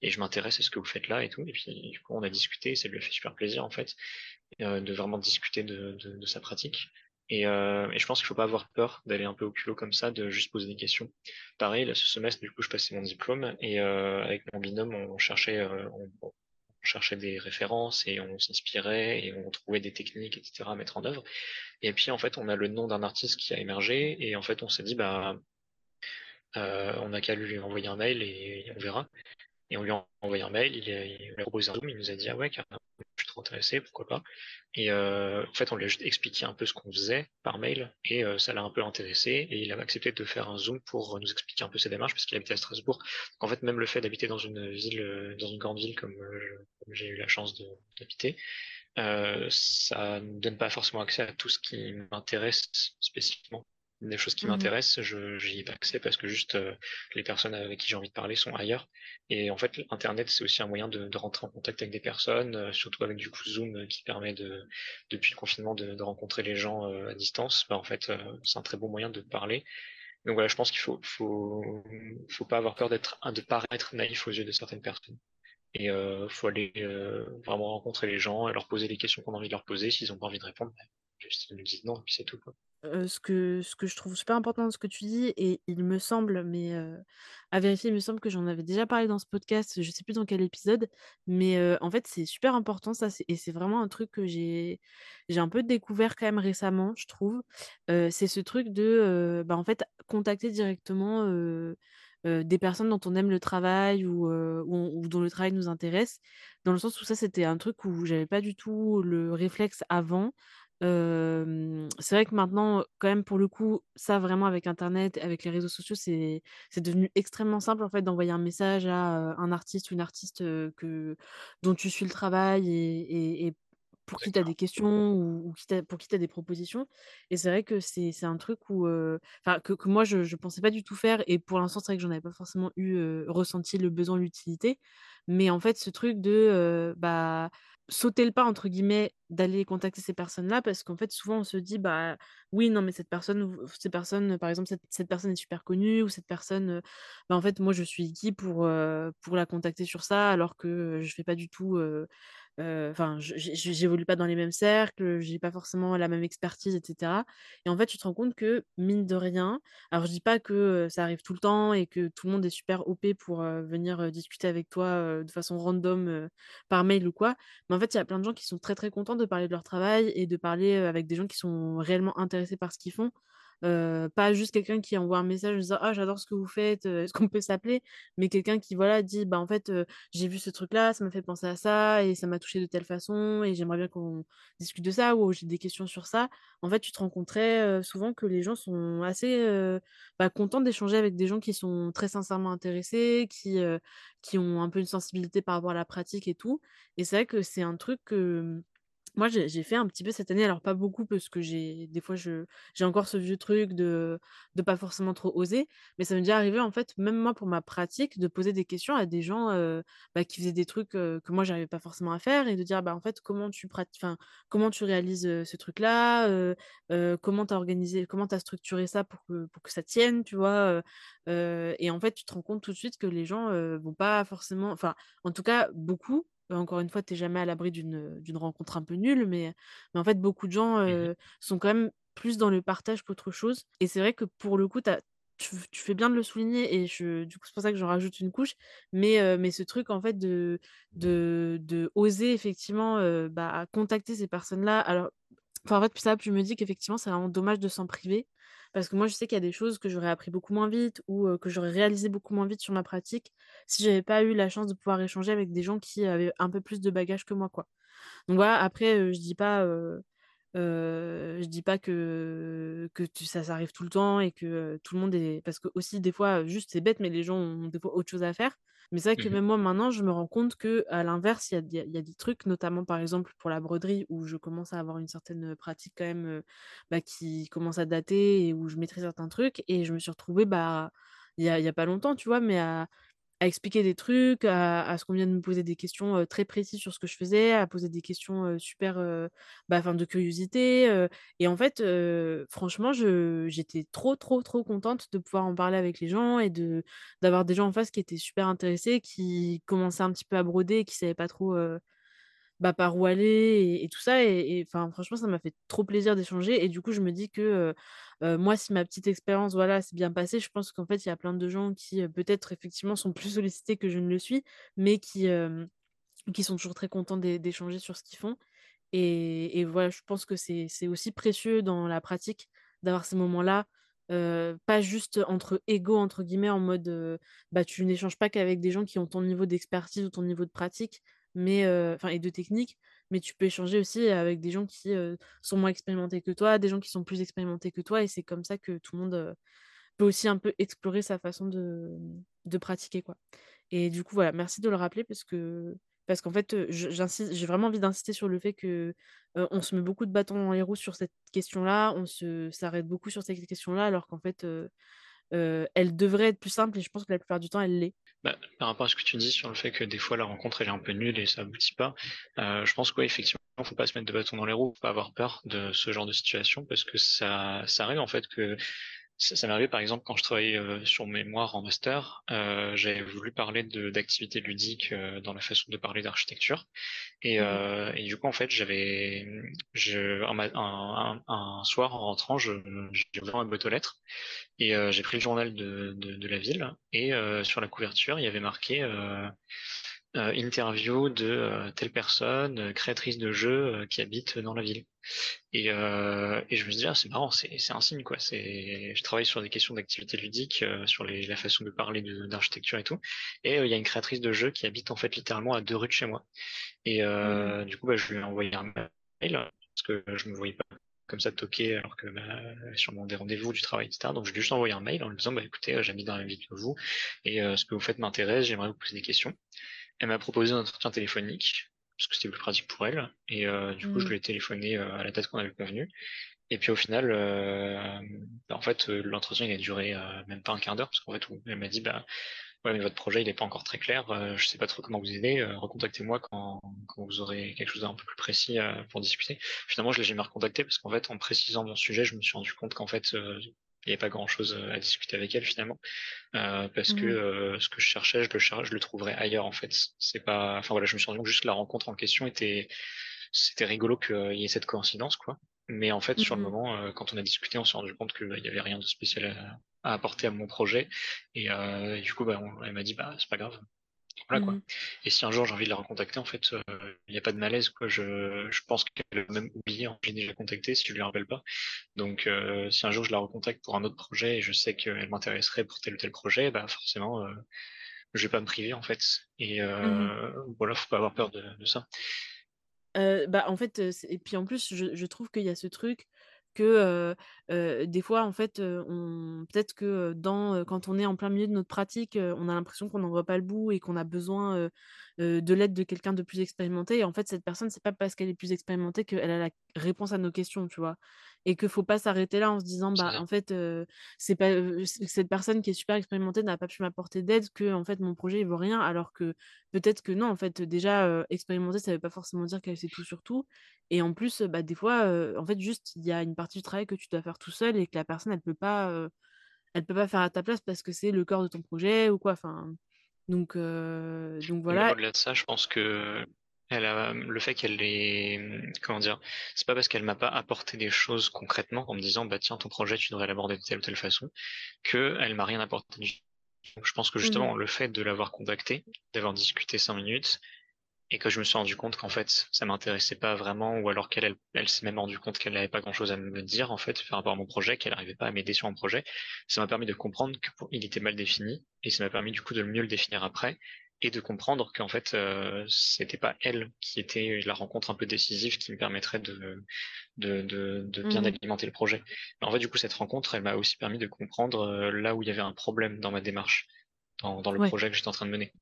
et je m'intéresse à ce que vous faites là et tout. Et puis du coup on a discuté, ça lui a fait super plaisir en fait, de vraiment discuter de sa pratique. Et je pense qu'il ne faut pas avoir peur d'aller un peu au culot comme ça, de juste poser des questions. Pareil, là, ce semestre, du coup, je passais mon diplôme et avec mon binôme, on cherchait des références et on s'inspirait et on trouvait des techniques, etc. à mettre en œuvre. Et puis, en fait, on a le nom d'un artiste qui a émergé et en fait, on s'est dit, on n'a qu'à lui envoyer un mail et on verra. Et on lui a envoyé un mail, il lui a proposé un Zoom, il nous a dit « Ah ouais, carrément, je suis trop intéressé, pourquoi pas ?» Et en fait, on lui a juste expliqué un peu ce qu'on faisait par mail, et ça l'a un peu intéressé, et il a accepté de faire un Zoom pour nous expliquer un peu ses démarches, parce qu'il habitait à Strasbourg. Donc, en fait, même le fait d'habiter dans une grande ville comme j'ai eu la chance d'habiter, ça ne donne pas forcément accès à tout ce qui m'intéresse spécifiquement. Des choses qui m'intéressent, je n'y ai pas accès parce que juste les personnes avec qui j'ai envie de parler sont ailleurs. Et en fait, Internet, c'est aussi un moyen de rentrer en contact avec des personnes, surtout avec du coup Zoom qui permet depuis le confinement de rencontrer les gens à distance. Bah, en fait, c'est un très bon moyen de parler. Donc voilà, je pense qu'il faut pas avoir peur de paraître naïf aux yeux de certaines personnes. Et il faut aller vraiment rencontrer les gens et leur poser les questions qu'on a envie de leur poser. S'ils n'ont pas envie de répondre, juste nous disent non, et puis c'est tout, quoi. Ce que je trouve super important de ce que tu dis, et il me semble, mais à vérifier, il me semble que j'en avais déjà parlé dans ce podcast, je sais plus dans quel épisode, mais en fait c'est super important ça, et c'est vraiment un truc que j'ai un peu découvert quand même récemment, je trouve, c'est ce truc de en fait contacter directement des personnes dont on aime le travail ou dont le travail nous intéresse, dans le sens où ça c'était un truc où j'avais pas du tout le réflexe avant. C'est vrai que maintenant quand même pour le coup ça vraiment avec internet, avec les réseaux sociaux, c'est devenu extrêmement simple en fait d'envoyer un message à un artiste ou une artiste dont tu suis le travail et pour qui tu as des questions ou pour qui tu as des propositions, et c'est vrai que c'est un truc où que moi je pensais pas du tout faire, et pour l'instant c'est vrai que j'en avais pas forcément eu ressenti le besoin, l'utilité, mais en fait ce truc de sauter le pas entre guillemets d'aller contacter ces personnes-là, parce qu'en fait souvent on se dit oui non mais ces personnes par exemple cette personne est super connue, ou cette personne en fait moi je suis qui pour la contacter sur ça, alors que je fais pas du tout j'évolue pas dans les mêmes cercles, j'ai pas forcément la même expertise, etc. Et en fait tu te rends compte que mine de rien, alors je dis pas que ça arrive tout le temps et que tout le monde est super OP pour venir discuter avec toi de façon random par mail ou quoi, mais en fait il y a plein de gens qui sont très très contents de parler de leur travail et de parler avec des gens qui sont réellement intéressés par ce qu'ils font, pas juste quelqu'un qui envoie un message en disant « Ah, j'adore ce que vous faites, est-ce qu'on peut s'appeler ?» mais quelqu'un qui voilà dit « Bah en fait, j'ai vu ce truc-là, ça m'a fait penser à ça et ça m'a touché de telle façon et j'aimerais bien qu'on discute de ça, ou j'ai des questions sur ça. » En fait, tu te rencontrais souvent que les gens sont assez contents d'échanger avec des gens qui sont très sincèrement intéressés, qui ont un peu une sensibilité par rapport à la pratique et tout. Et c'est vrai que c'est un truc que... Moi, j'ai fait un petit peu cette année, alors pas beaucoup, parce que j'ai encore ce vieux truc de pas forcément trop oser, mais ça m'est déjà arrivé, en fait, même moi, pour ma pratique, de poser des questions à des gens qui faisaient des trucs que moi, j'arrivais pas forcément à faire, et de dire, en fait, comment tu réalises ce truc-là, comment t'as organisé, comment t'as structuré ça pour que ça tienne, tu vois, et en fait, tu te rends compte tout de suite que les gens vont pas forcément, enfin, en tout cas, beaucoup, encore une fois, t'es jamais à l'abri d'une rencontre un peu nulle, mais en fait, beaucoup de gens sont quand même plus dans le partage qu'autre chose. Et c'est vrai que pour le coup, tu fais bien de le souligner, et du coup, c'est pour ça que j'en rajoute une couche. Mais ce truc, en fait, de oser effectivement contacter ces personnes-là. Alors, en fait, tu me dis qu'effectivement, c'est vraiment dommage de s'en priver. Parce que moi, je sais qu'il y a des choses que j'aurais appris beaucoup moins vite, ou que j'aurais réalisé beaucoup moins vite sur ma pratique si j'avais pas eu la chance de pouvoir échanger avec des gens qui avaient un peu plus de bagages que moi, quoi. Donc voilà, après, je dis pas que ça s'arrive tout le temps et que tout le monde est... Parce que aussi, des fois, juste, c'est bête, mais les gens ont des fois autre chose à faire. Mais c'est vrai que même moi, maintenant, je me rends compte qu'à l'inverse, il y a des trucs, notamment par exemple pour la broderie, où je commence à avoir une certaine pratique quand même qui commence à dater, et où je maîtrise certains trucs. Et je me suis retrouvée, il y a pas longtemps, tu vois, mais à expliquer des trucs, à ce qu'on vienne de me poser des questions très précises sur ce que je faisais, à poser des questions super de curiosité. Et en fait, franchement, j'étais trop, trop, trop contente de pouvoir en parler avec les gens, et d'avoir des gens en face qui étaient super intéressés, qui commençaient un petit peu à broder, qui ne savaient pas trop... bah, par où aller et tout ça. Et enfin, franchement, ça m'a fait trop plaisir d'échanger. Et du coup, je me dis que moi, si ma petite expérience, voilà, s'est bien passée, je pense qu'en fait, il y a plein de gens qui, peut-être, effectivement, sont plus sollicités que je ne le suis, mais qui sont toujours très contents d'échanger sur ce qu'ils font. Et voilà, je pense que c'est aussi précieux dans la pratique d'avoir ces moments-là, pas juste entre égaux, entre guillemets, en mode bah, tu n'échanges pas qu'avec des gens qui ont ton niveau d'expertise ou ton niveau de pratique mais, et de technique, mais tu peux échanger aussi avec des gens qui sont moins expérimentés que toi, des gens qui sont plus expérimentés que toi, et c'est comme ça que tout le monde peut aussi un peu explorer sa façon de pratiquer, quoi. Et du coup, voilà, merci de le rappeler parce qu'en fait, j'ai vraiment envie d'insister sur le fait que on se met beaucoup de bâtons dans les roues sur cette question-là, on s'arrête beaucoup sur cette question-là, alors qu'en fait, elle devrait être plus simple et je pense que la plupart du temps, elle l'est. Bah, par rapport à ce que tu dis sur le fait que des fois la rencontre elle est un peu nulle et ça aboutit pas, je pense qu'effectivement, faut pas se mettre de bâtons dans les roues, faut pas avoir peur de ce genre de situation parce que ça arrive en fait que. Ça m'est arrivé par exemple quand je travaillais sur mémoire en master, j'avais voulu parler d'activités ludiques dans la façon de parler d'architecture et du coup en fait un soir en rentrant j'ai ouvert ma boîte aux lettres et j'ai pris le journal de la ville et sur la couverture il y avait marqué interview de telle personne, créatrice de jeux qui habite dans la ville. Et je me suis dit, ah, c'est marrant, c'est un signe, quoi. Je travaille sur des questions d'activité ludique, sur la façon de parler d'architecture et tout. Et il y a une créatrice de jeux qui habite en fait littéralement à 2 rues de chez moi. Et du coup, bah, je lui ai envoyé un mail parce que je me voyais pas comme ça toquer alors que bah, sûrement des rendez-vous du travail, etc. Donc je lui ai juste envoyé un mail en lui disant, bah écoutez, j'habite dans la ville que vous et ce que vous faites m'intéresse, j'aimerais vous poser des questions. Elle m'a proposé un entretien téléphonique, parce que c'était plus pratique pour elle. Et du coup, je lui ai téléphoné à la date qu'on avait convenue. Et puis au final, en fait, l'entretien il a duré même pas un quart d'heure, parce qu'en fait, elle m'a dit, bah, ouais, mais votre projet il n'est pas encore très clair. Je sais pas trop comment vous aider. Recontactez-moi quand vous aurez quelque chose d'un peu plus précis pour discuter. Finalement, je l'ai jamais recontacté parce qu'en fait, en précisant mon sujet, je me suis rendu compte qu'en fait, il n'y avait pas grand-chose à discuter avec elle finalement, parce que ce que je cherchais, je le trouverais ailleurs en fait. C'est pas, enfin voilà, je me suis rendu compte que juste la rencontre en question c'était rigolo qu'il y ait cette coïncidence quoi. Mais en fait sur le moment, quand on a discuté, on s'est rendu compte que il y avait rien de spécial à apporter à mon projet. Et du coup, bah, elle m'a dit bah c'est pas grave. Voilà quoi. Et si un jour j'ai envie de la recontacter, en fait, il n'y a pas de malaise quoi. Je pense qu'elle a même oublié, j'ai déjà contacté si je lui rappelle pas. Donc si un jour je la recontacte pour un autre projet et je sais qu'elle m'intéresserait pour tel ou tel projet, bah forcément je vais pas me priver en fait. Et voilà, faut pas avoir peur de ça. Bah en fait, et puis en plus je trouve qu'il y a ce truc que des fois en fait peut-être que quand on est en plein milieu de notre pratique on a l'impression qu'on n'en voit pas le bout et qu'on a besoin de l'aide de quelqu'un de plus expérimenté et en fait cette personne c'est pas parce qu'elle est plus expérimentée qu'elle a la réponse à nos questions tu vois et que faut pas s'arrêter là en se disant bah en fait c'est pas cette personne qui est super expérimentée n'a pas pu m'apporter d'aide que en fait mon projet il vaut rien alors que peut-être que non en fait déjà expérimentée ça veut pas forcément dire qu'elle sait tout sur tout et en plus bah des fois en fait juste il y a une partie du travail que tu dois faire tout seul et que la personne elle peut pas faire à ta place parce que c'est le cœur de ton projet ou quoi enfin donc voilà. Au-delà de ça je pense que le fait qu'elle est, comment dire, c'est pas parce qu'elle m'a pas apporté des choses concrètement en me disant, bah tiens, ton projet, tu devrais l'aborder de telle ou telle façon, qu'elle m'a rien apporté. Donc, je pense que justement, le fait de l'avoir contacté, d'avoir discuté 5 minutes, et que je me suis rendu compte qu'en fait, ça m'intéressait pas vraiment, ou alors qu'elle s'est même rendu compte qu'elle n'avait pas grand chose à me dire, en fait, par rapport à mon projet, qu'elle n'arrivait pas à m'aider sur mon projet, ça m'a permis de comprendre qu'il était mal défini, et ça m'a permis du coup de mieux le définir après, et de comprendre qu'en fait, c'était pas elle qui était la rencontre un peu décisive qui me permettrait de bien alimenter le projet. Mais en fait, du coup, cette rencontre, elle m'a aussi permis de comprendre là où il y avait un problème dans ma démarche, dans le projet que j'étais en train de mener.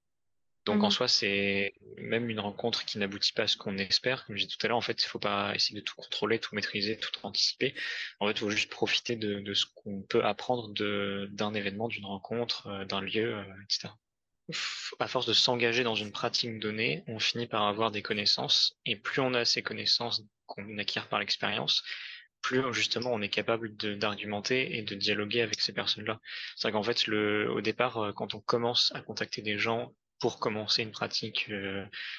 Donc, en soi, c'est même une rencontre qui n'aboutit pas à ce qu'on espère. Comme j'ai dit tout à l'heure, en fait, il ne faut pas essayer de tout contrôler, tout maîtriser, tout anticiper. En fait, il faut juste profiter de ce qu'on peut apprendre d'un événement, d'une rencontre, d'un lieu, etc. À force de s'engager dans une pratique donnée, on finit par avoir des connaissances. Et plus on a ces connaissances qu'on acquiert par l'expérience, plus justement on est capable d'argumenter et de dialoguer avec ces personnes-là. C'est-à-dire qu'en fait, au départ, quand on commence à contacter des gens pour commencer une pratique,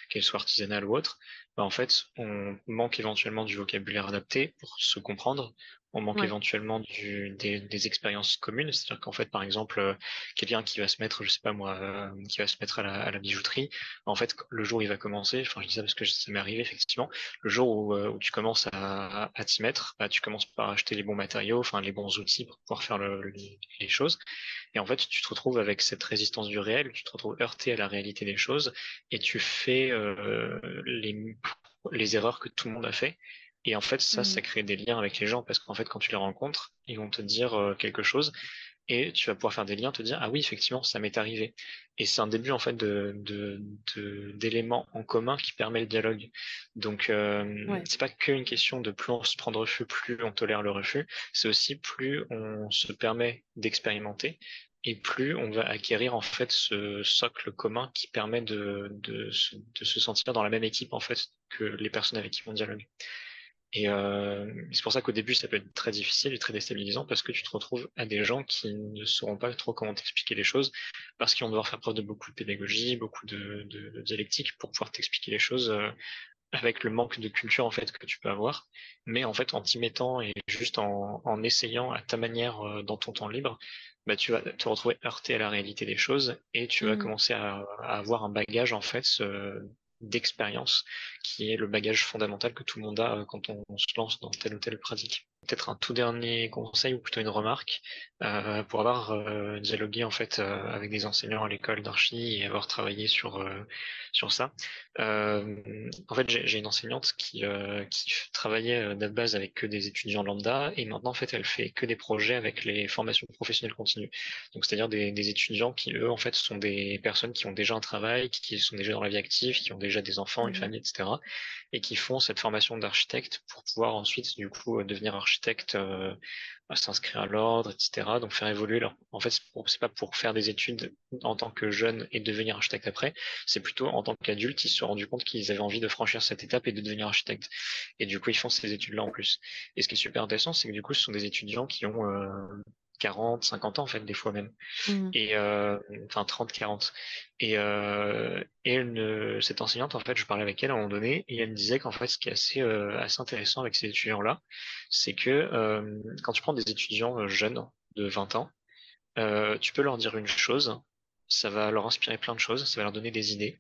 qu'elle soit artisanale ou autre, bah, en fait, on manque éventuellement du vocabulaire adapté pour se comprendre. On manque éventuellement des expériences communes, c'est-à-dire qu'en fait, par exemple, quelqu'un qui va se mettre, je sais pas moi, qui va se mettre à la bijouterie, en fait, le jour où il va commencer, enfin je dis ça parce que ça m'est arrivé effectivement, le jour où tu commences à t'y mettre, bah, tu commences par acheter les bons matériaux, enfin les bons outils pour pouvoir faire les choses, et en fait, tu te retrouves avec cette résistance du réel, tu te retrouves heurté à la réalité des choses, et tu fais les erreurs que tout le monde a fait. Et en fait, ça crée des liens avec les gens parce qu'en fait, quand tu les rencontres, ils vont te dire quelque chose et tu vas pouvoir faire des liens, te dire « Ah oui, effectivement, ça m'est arrivé ». Et c'est un début en fait d'éléments en commun qui permet le dialogue. Donc, c'est pas qu'une question de plus on se prend de refus, plus on tolère le refus. C'est aussi plus on se permet d'expérimenter et plus on va acquérir en fait ce socle commun qui permet de se sentir dans la même équipe en fait que les personnes avec qui on dialogue. Et c'est pour ça qu'au début, ça peut être très difficile et très déstabilisant parce que tu te retrouves à des gens qui ne sauront pas trop comment t'expliquer les choses parce qu'ils vont devoir faire preuve de beaucoup de pédagogie, beaucoup de dialectique pour pouvoir t'expliquer les choses avec le manque de culture en fait que tu peux avoir. Mais en fait, en t'y mettant et juste en essayant à ta manière dans ton temps libre, bah, tu vas te retrouver heurté à la réalité des choses et tu vas commencer à avoir un bagage en fait d'expérience, qui est le bagage fondamental que tout le monde a quand on se lance dans telle ou telle pratique. Peut-être un tout dernier conseil ou plutôt une remarque pour avoir dialogué en fait avec des enseignants à l'école d'archi et avoir travaillé sur ça. En fait, j'ai une enseignante qui travaillait de base avec que des étudiants lambda et maintenant en fait elle fait que des projets avec les formations professionnelles continues. Donc c'est-à-dire des étudiants qui eux en fait sont des personnes qui ont déjà un travail, qui sont déjà dans la vie active, qui ont déjà des enfants, une famille, etc. et qui font cette formation d'architecte pour pouvoir ensuite du coup devenir architecte, s'inscrire à l'ordre, etc. Donc faire évoluer leur... En fait, c'est pas pour faire des études en tant que jeune et devenir architecte après, c'est plutôt en tant qu'adulte, ils se sont rendus compte qu'ils avaient envie de franchir cette étape et de devenir architecte. Et du coup, ils font ces études-là en plus. Et ce qui est super intéressant, c'est que du coup, ce sont des étudiants qui ont 40, 50 ans en fait, des fois même. Et, enfin 30, 40. Et cette enseignante, en fait, je parlais avec elle à un moment donné, et elle me disait qu'en fait, ce qui est assez intéressant avec ces étudiants-là, c'est que quand tu prends des étudiants jeunes de 20 ans, tu peux leur dire une chose, ça va leur inspirer plein de choses, ça va leur donner des idées,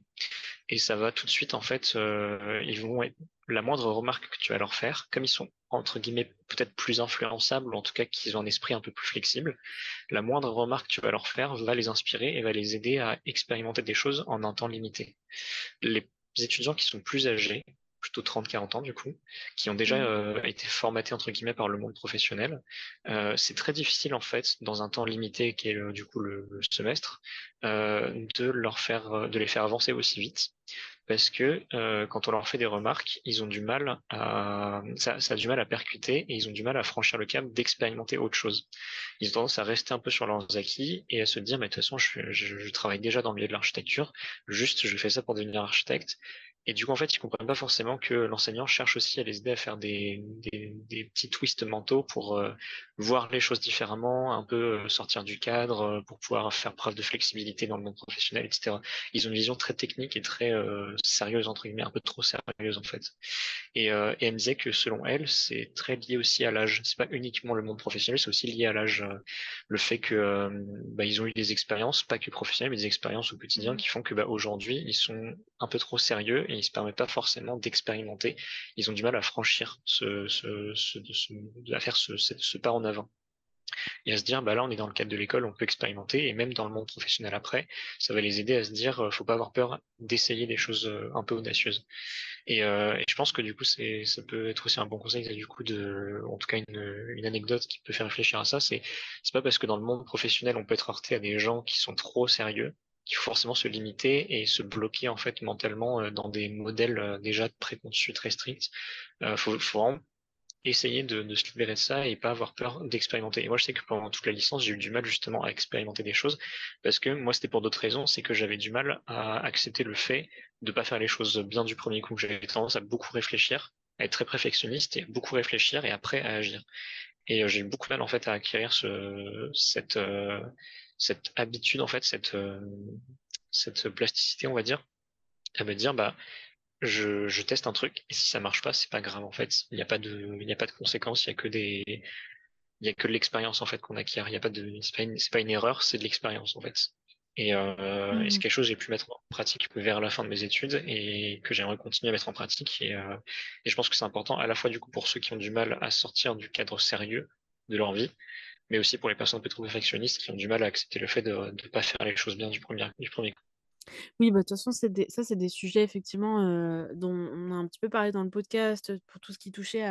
et ça va tout de suite, en fait, ils vont être... La moindre remarque que tu vas leur faire, comme ils sont entre guillemets peut-être plus influençables, ou en tout cas qu'ils ont un esprit un peu plus flexible, la moindre remarque que tu vas leur faire va les inspirer et va les aider à expérimenter des choses en un temps limité. Les étudiants qui sont plus âgés, plutôt 30-40 ans du coup, qui ont déjà été formatés entre guillemets par le monde professionnel, c'est très difficile en fait dans un temps limité qui est du coup le semestre, de les faire avancer aussi vite. Parce que quand on leur fait des remarques, ils ont du mal à ça a du mal à percuter et ils ont du mal à franchir le cap d'expérimenter autre chose. Ils ont tendance à rester un peu sur leurs acquis et à se dire mais de toute façon je travaille déjà dans le milieu de l'architecture, juste je fais ça pour devenir architecte. Et du coup en fait ils comprennent pas forcément que l'enseignant cherche aussi à les aider à faire des petits twists mentaux pour voir les choses différemment, un peu sortir du cadre, pour pouvoir faire preuve de flexibilité dans le monde professionnel, etc. Ils ont une vision très technique et très sérieuse entre guillemets, un peu trop sérieuse en fait. Et elle me disait que selon elle, c'est très lié aussi à l'âge. C'est pas uniquement le monde professionnel, c'est aussi lié à l'âge. Le fait que ils ont eu des expériences, pas que professionnelles, mais des expériences au quotidien qui font que aujourd'hui ils sont un peu trop sérieux et ils se permettent pas forcément d'expérimenter. Ils ont du mal à franchir à faire ce pas en avant. Et à se dire, là, on est dans le cadre de l'école, on peut expérimenter, et même dans le monde professionnel après, ça va les aider à se dire, faut pas avoir peur d'essayer des choses un peu audacieuses. Et je pense que du coup, ça peut être aussi un bon conseil, du coup, en tout cas, une anecdote qui peut faire réfléchir à ça, c'est pas parce que dans le monde professionnel, on peut être heurté à des gens qui sont trop sérieux, qu'il faut forcément se limiter et se bloquer, en fait, mentalement, dans des modèles déjà préconçus très stricts. Faut vraiment essayer de se libérer de ça et pas avoir peur d'expérimenter. Et moi, je sais que pendant toute la licence, j'ai eu du mal justement à expérimenter des choses parce que moi, c'était pour d'autres raisons, c'est que j'avais du mal à accepter le fait de pas faire les choses bien du premier coup. J'avais tendance à beaucoup réfléchir, à être très perfectionniste et à beaucoup réfléchir et après à agir. Et j'ai eu beaucoup de mal en fait à acquérir cette habitude en fait, cette plasticité, on va dire, à me dire bah je teste un truc et si ça marche pas, c'est pas grave en fait. Il n'y a pas de conséquences, il y a que de l'expérience en fait qu'on acquiert. Il y a pas de c'est pas une erreur, c'est de l'expérience en fait. Et c'est quelque chose que j'ai pu mettre en pratique vers la fin de mes études et que j'aimerais continuer à mettre en pratique. Et je pense que c'est important à la fois du coup pour ceux qui ont du mal à sortir du cadre sérieux de leur vie, mais aussi pour les personnes un peu trop perfectionnistes qui ont du mal à accepter le fait de ne pas faire les choses bien du premier coup. Oui, bah, de toute façon, c'est des sujets effectivement dont on a un petit peu parlé dans le podcast pour tout ce qui touchait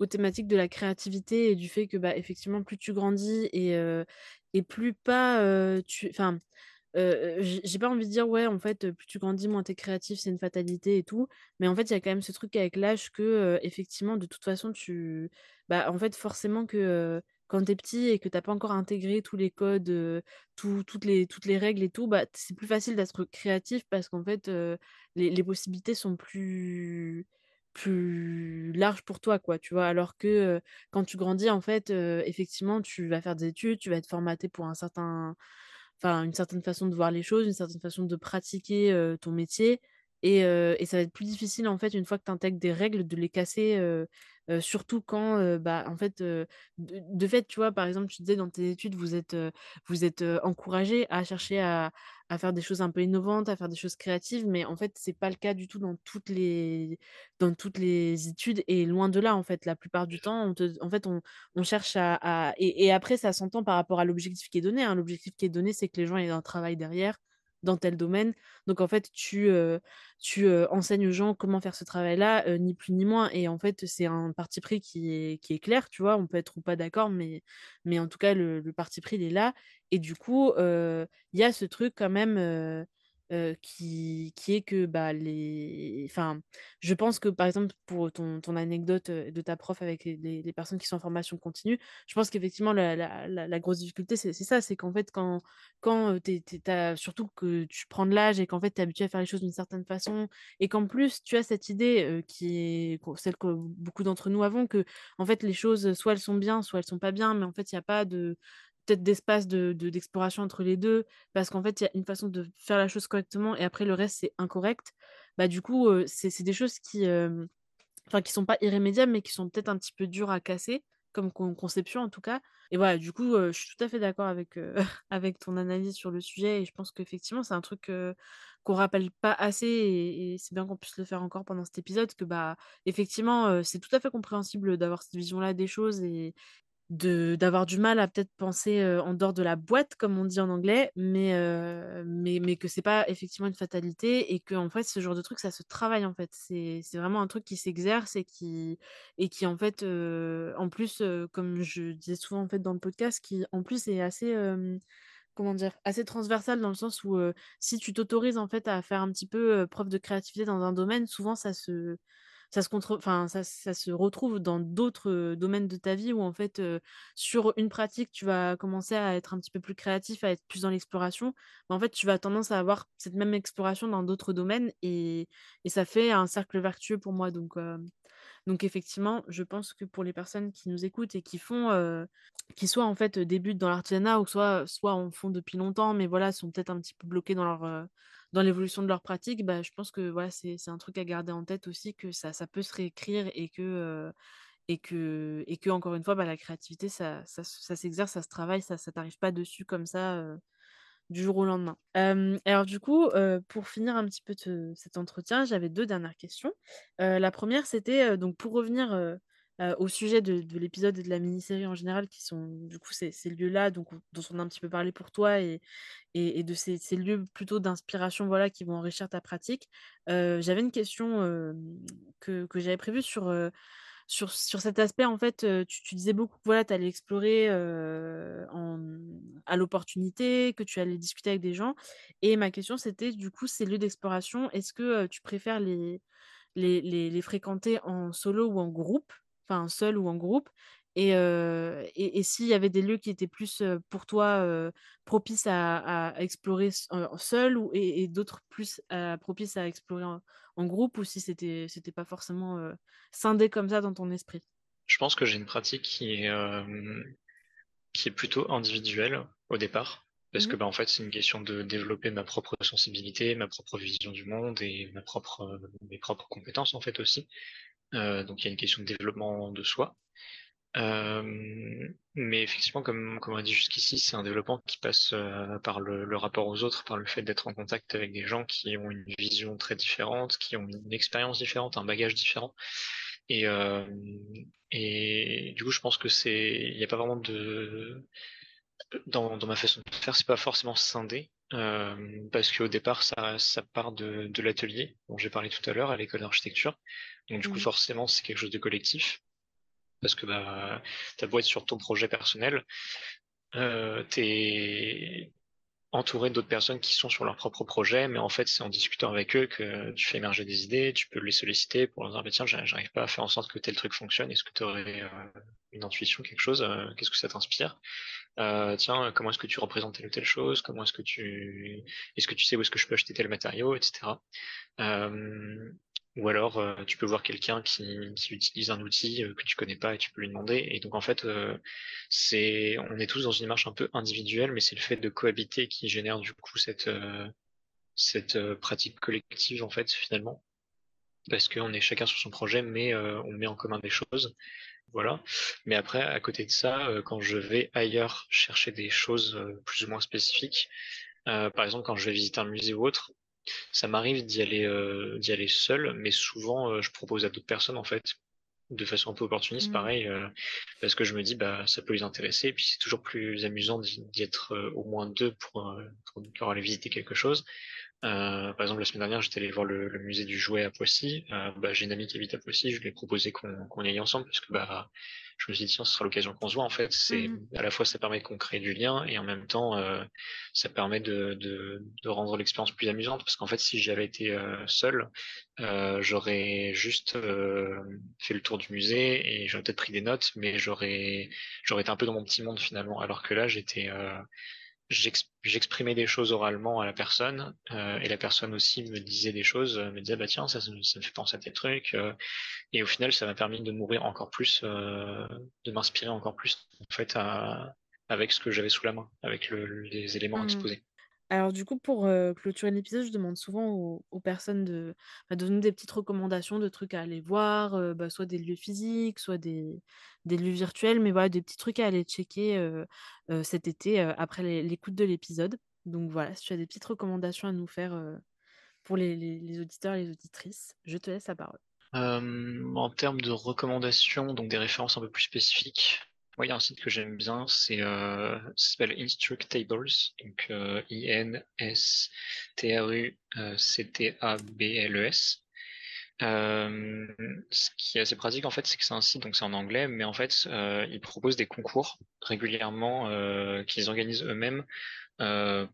aux thématiques de la créativité et du fait que bah, effectivement plus tu grandis et plus pas tu enfin j'ai pas envie de dire ouais en fait plus tu grandis moins t'es créatif c'est une fatalité et tout, mais en fait il y a quand même ce truc avec l'âge que effectivement de toute façon tu bah en fait forcément que quand t'es petit et que t'as pas encore intégré tous les codes toutes les règles et tout, bah c'est plus facile d'être créatif parce qu'en fait les possibilités sont plus large pour toi quoi, tu vois, alors que quand tu grandis en fait effectivement tu vas faire des études, tu vas être formaté pour une certaine façon de voir les choses, une certaine façon de pratiquer ton métier et ça va être plus difficile en fait une fois que tu intègres des règles de les casser surtout quand en fait de fait tu vois par exemple tu disais dans tes études vous êtes encouragé à chercher à faire des choses un peu innovantes, à faire des choses créatives, mais en fait c'est pas le cas du tout dans toutes les études et loin de là en fait la plupart du temps on cherche à et après ça s'entend par rapport à l'objectif qui est donné hein. L'objectif qui est donné c'est que les gens aient un travail derrière dans tel domaine, donc en fait tu enseignes aux gens comment faire ce travail-là, ni plus ni moins, et en fait c'est un parti pris qui est clair, tu vois, on peut être ou pas d'accord, mais en tout cas le parti pris il est là, et du coup il y a ce truc quand même qui est que je pense que par exemple pour ton anecdote de ta prof avec les personnes qui sont en formation continue, je pense qu'effectivement la grosse difficulté c'est ça, c'est qu'en fait quand t'as, surtout que tu prends de l'âge et qu'en fait t'es habitué à faire les choses d'une certaine façon et qu'en plus tu as cette idée qui est celle que beaucoup d'entre nous avons, que en fait les choses soit elles sont bien soit elles sont pas bien, mais en fait il n'y a pas de peut-être d'espace d'exploration entre les deux, parce qu'en fait, il y a une façon de faire la chose correctement, et après, le reste, c'est incorrect. Bah, du coup, c'est des choses qui sont pas irrémédiables, mais qui sont peut-être un petit peu dures à casser, comme conception, en tout cas. Et voilà, du coup, je suis tout à fait d'accord avec ton analyse sur le sujet, et je pense qu'effectivement, c'est un truc qu'on rappelle pas assez, et c'est bien qu'on puisse le faire encore pendant cet épisode, que bah effectivement, c'est tout à fait compréhensible d'avoir cette vision-là des choses, et d'avoir du mal à peut-être penser en dehors de la boîte comme on dit en anglais, mais que c'est pas effectivement une fatalité et que en fait ce genre de truc ça se travaille en fait, c'est vraiment un truc qui s'exerce et qui en fait en plus comme je disais souvent en fait dans le podcast, qui en plus est assez assez transversal dans le sens où si tu t'autorises en fait à faire un petit peu preuve de créativité dans un domaine, souvent ça se retrouve dans d'autres domaines de ta vie où en fait sur une pratique tu vas commencer à être un petit peu plus créatif, à être plus dans l'exploration, mais en fait tu vas tendance à avoir cette même exploration dans d'autres domaines et ça fait un cercle vertueux pour moi, donc effectivement je pense que pour les personnes qui nous écoutent et qui font qui soit en fait débutent dans l'artisanat ou soit en font depuis longtemps mais voilà sont peut-être un petit peu bloqués dans leur dans l'évolution de leur pratique, bah, je pense que voilà, c'est un truc à garder en tête aussi, que ça peut se réécrire et que encore une fois, bah, la créativité, ça s'exerce, ça se travaille, ça t'arrive pas dessus comme ça du jour au lendemain. Alors du coup, pour finir un petit peu cet entretien, j'avais 2 dernières questions. La première, c'était donc pour revenir au sujet de l'épisode et de la mini-série en général, qui sont du coup ces lieux-là donc, dont on a un petit peu parlé pour toi et de ces lieux plutôt d'inspiration, voilà, qui vont enrichir ta pratique. J'avais une question que j'avais prévue sur cet aspect en fait. Tu disais beaucoup que voilà, tu allais explorer à l'opportunité, que tu allais discuter avec des gens, et ma question c'était du coup ces lieux d'exploration, est-ce que tu préfères les fréquenter en solo ou en groupe, enfin seul ou en groupe, et s'il y avait des lieux qui étaient plus pour toi propices à explorer seul et d'autres plus propices à explorer en groupe, ou si c'était pas forcément scindé comme ça dans ton esprit. Je pense que j'ai une pratique qui est plutôt individuelle au départ, Parce que, en fait, c'est une question de développer ma propre sensibilité, ma propre vision du monde et mes propres compétences, en fait, aussi. Donc, il y a une question de développement de soi. Mais effectivement, comme on a dit jusqu'ici, c'est un développement qui passe par le rapport aux autres, par le fait d'être en contact avec des gens qui ont une vision très différente, qui ont une expérience différente, un bagage différent. Et du coup, je pense que il n'y a pas vraiment de... Dans ma façon de faire, c'est pas forcément scindé, parce qu'au départ, ça part de l'atelier dont j'ai parlé tout à l'heure à l'école d'architecture. Donc du coup, forcément, c'est quelque chose de collectif, parce que t'as beau être sur ton projet personnel, t'es entouré d'autres personnes qui sont sur leur propre projet, mais en fait, c'est en discutant avec eux que tu fais émerger des idées, tu peux les solliciter pour leur dire, tiens, j'arrive pas à faire en sorte que tel truc fonctionne, est-ce que tu aurais une intuition, quelque chose, qu'est-ce que ça t'inspire? Tiens, comment est-ce que tu représentes telle ou telle chose? Comment est-ce que tu sais où est-ce que je peux acheter tel matériau, etc. Ou alors, tu peux voir quelqu'un qui utilise un outil que tu connais pas et tu peux lui demander. Et donc, en fait, on est tous dans une démarche un peu individuelle, mais c'est le fait de cohabiter qui génère, du coup, cette pratique collective, en fait, finalement. Parce qu'on est chacun sur son projet, mais on met en commun des choses. Voilà. Mais après, à côté de ça, quand je vais ailleurs chercher des choses plus ou moins spécifiques, par exemple, quand je vais visiter un musée ou autre, ça m'arrive d'y aller seul, mais souvent, je propose à d'autres personnes, en fait, de façon un peu opportuniste, pareil, parce que je me dis, ça peut les intéresser, et puis c'est toujours plus amusant d'y être au moins deux pour aller visiter quelque chose. Par exemple, la semaine dernière, j'étais allé voir le musée du jouet à Poissy. J'ai une amie qui habite à Poissy, je lui ai proposé qu'on y aille ensemble, parce que je me suis dit, tiens, ce sera l'occasion qu'on se voit. En fait, à la fois, ça permet qu'on crée du lien, et en même temps, ça permet de rendre l'expérience plus amusante, parce qu'en fait, si j'avais été seul, j'aurais juste fait le tour du musée, et j'aurais peut-être pris des notes, mais j'aurais été un peu dans mon petit monde, finalement, alors que là, j'exprimais des choses oralement à la personne, et la personne aussi me disait des choses, me disait tiens, ça me fait penser à tel truc, et au final ça m'a permis de m'ouvrir encore plus, de m'inspirer encore plus, en fait, avec ce que j'avais sous la main, avec les éléments exposés. Alors du coup, pour clôturer l'épisode, je demande souvent aux personnes de donner des petites recommandations de trucs à aller voir, soit des lieux physiques, soit des lieux virtuels, mais voilà, des petits trucs à aller checker cet été après l'écoute de l'épisode. Donc voilà, si tu as des petites recommandations à nous faire pour les auditeurs et les auditrices, je te laisse la parole. En termes de recommandations, donc des références un peu plus spécifiques, il y a un site que j'aime bien, ça s'appelle Instructables, donc Instructables. Ce qui est assez pratique, en fait, c'est que c'est un site, donc c'est en anglais, mais en fait, ils proposent des concours régulièrement qu'ils organisent eux-mêmes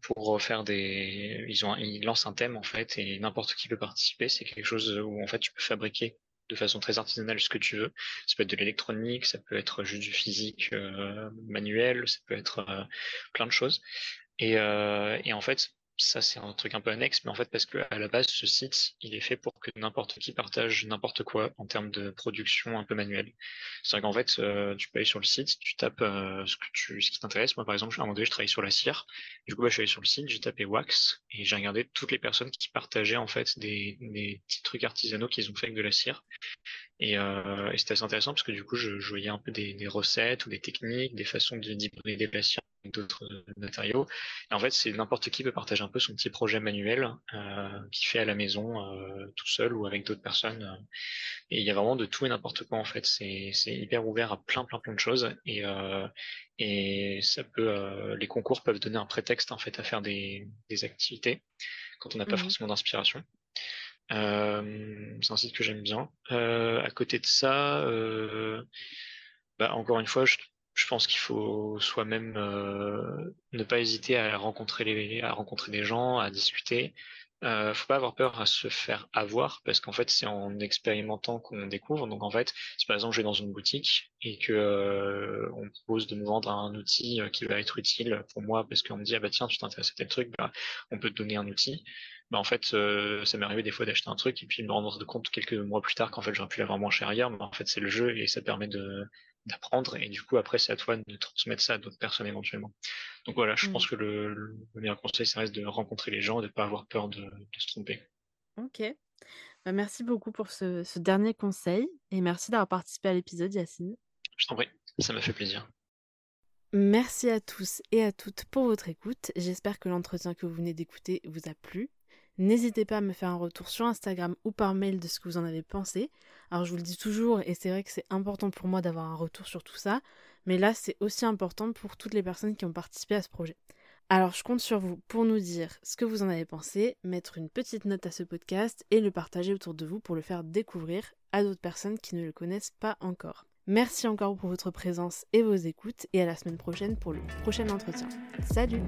pour faire des... Ils lancent un thème, en fait, et n'importe qui peut participer. C'est quelque chose où, en fait, tu peux fabriquer de façon très artisanale ce que tu veux. Ça peut être de l'électronique, ça peut être juste du physique manuel, ça peut être plein de choses. Et en fait, ça c'est un truc un peu annexe, mais en fait parce que à la base, ce site, il est fait pour que n'importe qui partage n'importe quoi en termes de production un peu manuelle. C'est-à-dire qu'en fait, tu peux aller sur le site, tu tapes ce qui t'intéresse. Moi par exemple, à un moment donné, je travaillais sur la cire. Du coup, je suis allé sur le site, j'ai tapé wax et j'ai regardé toutes les personnes qui partageaient en fait des petits trucs artisanaux qu'ils ont fait avec de la cire. Et c'était assez intéressant parce que du coup, je voyais un peu des recettes ou des techniques, des façons d'hybrider la cire avec d'autres matériaux. Et en fait, c'est n'importe qui peut partager un peu son petit projet manuel qu'il fait à la maison tout seul ou avec d'autres personnes. Et il y a vraiment de tout et n'importe quoi en fait. C'est hyper ouvert à plein de choses. Et ça peut, les concours peuvent donner un prétexte en fait à faire des activités quand on n'a pas forcément d'inspiration. C'est un site que j'aime bien. À côté de ça, encore une fois, je pense qu'il faut soi-même ne pas hésiter à rencontrer des gens, à discuter. Faut pas avoir peur à se faire avoir parce qu'en fait c'est en expérimentant qu'on découvre. Donc en fait, si par exemple je vais dans une boutique et que on me propose de me vendre un outil qui va être utile pour moi parce qu'on me dit tiens, tu t'intéresses à tel truc, on peut te donner un outil. bah en fait, ça m'est arrivé des fois d'acheter un truc et puis de me rendre compte quelques mois plus tard qu'en fait j'aurais pu l'avoir moins cher hier, mais en fait c'est le jeu et ça permet d'apprendre et du coup après c'est à toi de transmettre ça à d'autres personnes éventuellement. Donc voilà, je pense que le meilleur conseil, ça reste de rencontrer les gens et de ne pas avoir peur de se tromper. Ok, bah, merci beaucoup pour ce dernier conseil et merci d'avoir participé à l'épisode, Yacine. Je t'en prie, ça m'a fait plaisir. Merci à tous et à toutes pour votre écoute. J'espère que l'entretien que vous venez d'écouter vous a plu. N'hésitez pas à me faire un retour sur Instagram ou par mail de ce que vous en avez pensé. Alors je vous le dis toujours, et c'est vrai que c'est important pour moi d'avoir un retour sur tout ça, mais là c'est aussi important pour toutes les personnes qui ont participé à ce projet. Alors je compte sur vous pour nous dire ce que vous en avez pensé, mettre une petite note à ce podcast et le partager autour de vous pour le faire découvrir à d'autres personnes qui ne le connaissent pas encore. Merci encore pour votre présence et vos écoutes, et à la semaine prochaine pour le prochain entretien. Salut!